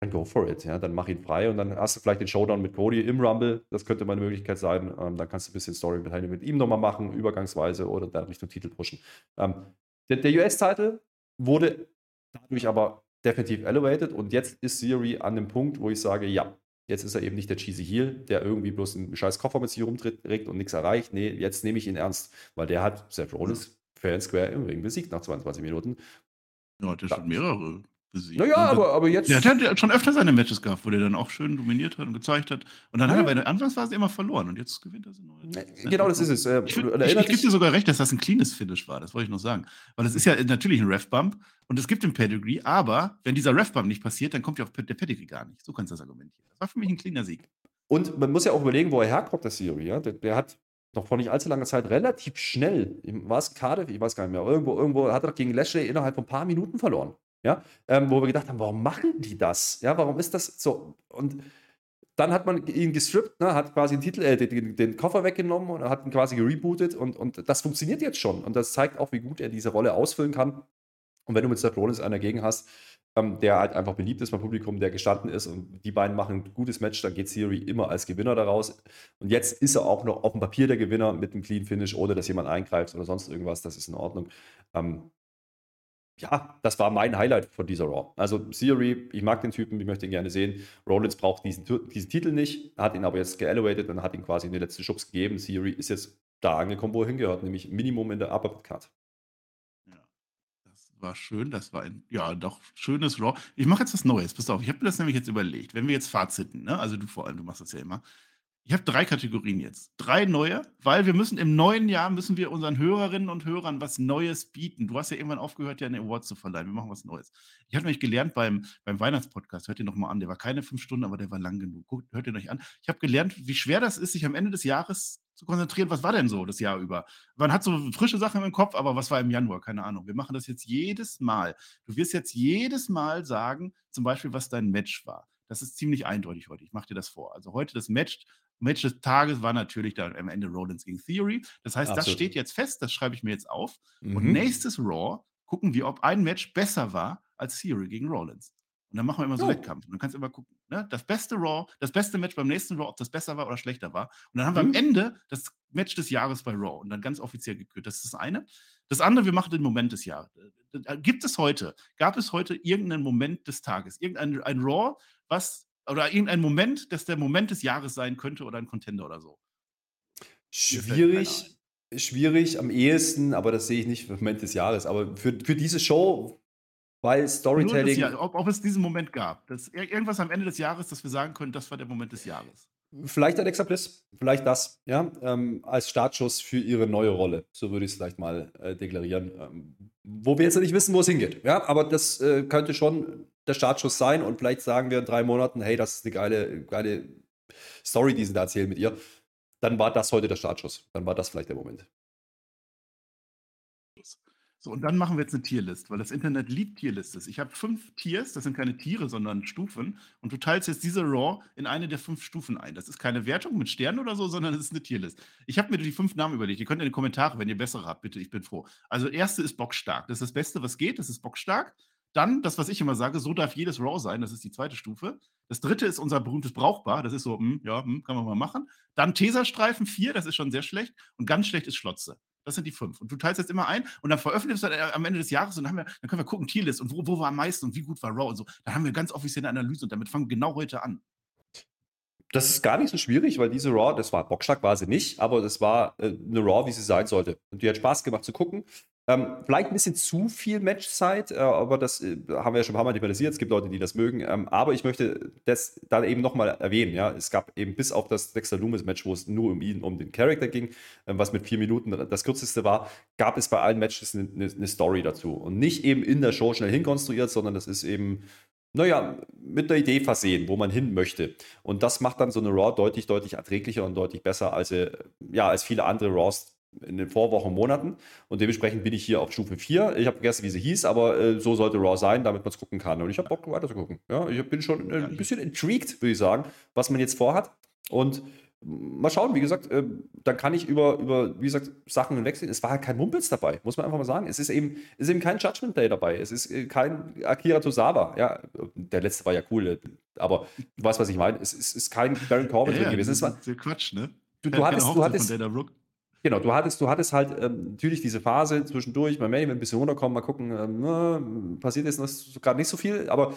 Dann go for it. Ja? Dann mach ihn frei und dann hast du vielleicht den Showdown mit Cody im Rumble. Das könnte mal eine Möglichkeit sein. Dann kannst du ein bisschen Story mit ihm nochmal machen, übergangsweise oder dann Richtung Titel pushen. Der US-Title wurde dadurch aber definitiv elevated und jetzt ist Theory an dem Punkt, wo ich sage, ja, jetzt ist er eben nicht der cheesy Heel, der irgendwie bloß einen scheiß Koffer mit sich rumträgt und nichts erreicht. Nee, jetzt nehme ich ihn ernst, weil der hat Seth Rollins fair and square im Ring besiegt nach 22 Minuten. Ja, der hat schon mehrere besiegt. Naja, aber jetzt... Der hat schon öfter seine Matches gehabt, wo der dann auch schön dominiert hat und gezeigt hat. Und dann hat er bei der Anfangsphase immer verloren und jetzt gewinnt er sie neu. Genau, das ist es. Ich gebe dir sogar recht, dass das ein cleanes Finish war, das wollte ich noch sagen. Weil das ist ja natürlich ein Ref-Bump und es gibt den Pedigree, aber wenn dieser Ref-Bump nicht passiert, dann kommt ja auch der Pedigree gar nicht. So kannst du das argumentieren. Das war für mich ein cleaner Sieg. Und man muss ja auch überlegen, wo er herkommt, der Theory. Ja? Der hat noch vor nicht allzu langer Zeit relativ schnell, war es Cardiff, ich weiß gar nicht mehr, irgendwo hat er gegen Lashley innerhalb von ein paar Minuten verloren. Ja, wo wir gedacht haben, warum machen die das? Ja, warum ist das so? Und dann hat man ihn gestrippt, ne, hat quasi den Koffer weggenommen und hat ihn quasi gerebootet und das funktioniert jetzt schon. Und das zeigt auch, wie gut er diese Rolle ausfüllen kann. Und wenn du mit Seth Rollins einen dagegen hast, der halt einfach beliebt ist beim Publikum, der gestanden ist und die beiden machen ein gutes Match, dann geht Theory immer als Gewinner daraus. Und jetzt ist er auch noch auf dem Papier der Gewinner mit einem Clean Finish, ohne dass jemand eingreift oder sonst irgendwas. Das ist in Ordnung. Ja, das war mein Highlight von dieser Raw. Also Theory, ich mag den Typen, ich möchte ihn gerne sehen. Rollins braucht diesen Titel nicht, hat ihn aber jetzt geelevated und hat ihn quasi in den letzten Schubs gegeben. Theory ist jetzt da angekommen, wo er hingehört, nämlich Minimum in der Upper Card. Ja, das war schön, das war ein, ja, doch schönes Raw. Ich mache jetzt was Neues, pass auf, ich habe mir das nämlich jetzt überlegt, wenn wir jetzt Faziten, ne? Also du vor allem, du machst das ja immer. Ich habe 3 Kategorien jetzt, 3 neue, weil wir müssen im neuen Jahr, müssen wir unseren Hörerinnen und Hörern was Neues bieten. Du hast ja irgendwann aufgehört, ja einen Award zu verleihen, wir machen was Neues. Ich habe nämlich gelernt beim Weihnachtspodcast, hört ihr nochmal an, der war keine 5 Stunden, aber der war lang genug, hört ihr euch an. Ich habe gelernt, wie schwer das ist, sich am Ende des Jahres zu konzentrieren, was war denn so das Jahr über? Man hat so frische Sachen im Kopf, aber was war im Januar? Keine Ahnung. Wir machen das jetzt jedes Mal. Du wirst jetzt jedes Mal sagen, zum Beispiel, was dein Match war. Das ist ziemlich eindeutig heute, ich mache dir das vor. Also heute das Match des Tages war natürlich dann am Ende Rollins gegen Theory. Das heißt, absolut. Das steht jetzt fest, das schreibe ich mir jetzt auf. Mhm. Und nächstes Raw gucken wir, ob ein Match besser war als Theory gegen Rollins. Und dann machen wir immer so einen Wettkampf. Und dann kannst du immer gucken, ne? Das beste Raw, das beste Match beim nächsten Raw, ob das besser war oder schlechter war. Und dann haben wir am Ende das Match des Jahres bei Raw und dann ganz offiziell gekürt. Das ist das eine. Das andere, wir machen den Moment des Jahres. Gab es heute irgendeinen Moment des Tages, irgendein Raw, oder irgendein Moment, dass der Moment des Jahres sein könnte oder ein Contender oder so? Schwierig am ehesten, aber das sehe ich nicht für den Moment des Jahres. Aber für diese Show, weil Storytelling... Nur ob es diesen Moment gab. Irgendwas am Ende des Jahres, dass wir sagen können, das war der Moment des Jahres. Vielleicht Alexa Bliss, vielleicht das, ja, als Startschuss für ihre neue Rolle. So würde ich es vielleicht mal deklarieren. Wo wir jetzt nicht wissen, wo es hingeht. Ja, aber das könnte schon der Startschuss sein und vielleicht sagen wir in 3 Monaten, hey, das ist eine geile Story, die sie da erzählen mit ihr. Dann war das heute der Startschuss. Dann war das vielleicht der Moment. So, und dann machen wir jetzt eine Tierlist, weil das Internet liebt Tierlistes. Ich habe 5 Tiers, das sind keine Tiere, sondern Stufen. Und du teilst jetzt diese Raw in eine der 5 Stufen ein. Das ist keine Wertung mit Sternen oder so, sondern es ist eine Tierlist. Ich habe mir die 5 Namen überlegt. Ihr könnt in die Kommentare, wenn ihr bessere habt, bitte, ich bin froh. Also erste ist bockstark. Das ist das Beste, was geht, das ist bockstark. Dann, das, was ich immer sage, so darf jedes Raw sein, das ist die 2. Stufe. Das 3. ist unser berühmtes Brauchbar, das ist so, kann man mal machen. Dann Teserstreifen 4, das ist schon sehr schlecht. Und ganz schlecht ist Schlotze. Das sind die 5. Und du teilst jetzt immer ein und dann veröffentlichst du dann am Ende des Jahres und dann können wir gucken, Tierlist und wo war am meisten und wie gut war Raw und so. Dann haben wir ganz offizielle Analyse und damit fangen wir genau heute an. Das ist gar nicht so schwierig, weil diese Raw, das war Bockschlag, war sie nicht, aber das war eine Raw, wie sie sein sollte. Und die hat Spaß gemacht zu gucken. Vielleicht ein bisschen zu viel Matchzeit, aber das haben wir ja schon ein paar Mal thematisiert. Es gibt Leute, die das mögen. Aber ich möchte das dann eben nochmal erwähnen. Ja? Es gab eben bis auf das Dexter Lumis-Match, wo es nur um ihn, um den Charakter ging, was mit 4 Minuten das kürzeste war, gab es bei allen Matches eine Story dazu. Und nicht eben in der Show schnell hinkonstruiert, sondern das ist eben, naja, mit einer Idee versehen, wo man hin möchte. Und das macht dann so eine Raw deutlich, deutlich erträglicher und deutlich besser als, ja, als viele andere Raws in den Vorwochen, Monaten. Und dementsprechend bin ich hier auf Stufe 4. Ich habe vergessen, wie sie hieß, aber so sollte Raw sein, damit man es gucken kann. Und ich habe Bock, weiter zu gucken. Ja, ich bin schon ein bisschen intrigued, würde ich sagen, was man jetzt vorhat. Und mal schauen, wie gesagt, dann kann ich über wie gesagt, Sachen hinwechseln. Es war halt kein Mumpitz dabei, muss man einfach mal sagen. Es ist eben kein Judgment Day dabei. Es ist kein Akira Tozawa. Ja, der letzte war ja cool, aber du weißt, was ich meine. Es ist kein Baron Corbin drin gewesen. Das war Quatsch, ne? Du hattest halt natürlich diese Phase zwischendurch, mal ein bisschen runterkommen, mal gucken, passiert jetzt gerade nicht so viel, aber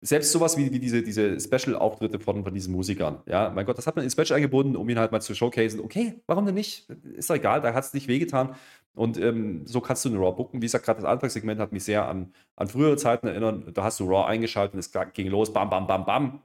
selbst sowas wie diese Special-Auftritte von diesen Musikern, ja, mein Gott, das hat man ins Match eingebunden, um ihn halt mal zu showcasen, okay, warum denn nicht, ist doch egal, da hat es nicht wehgetan und so kannst du eine Raw booken, wie gesagt, gerade das Anfangssegment hat mich sehr an frühere Zeiten erinnert, da hast du Raw eingeschaltet und es ging los, bam, bam, bam, bam.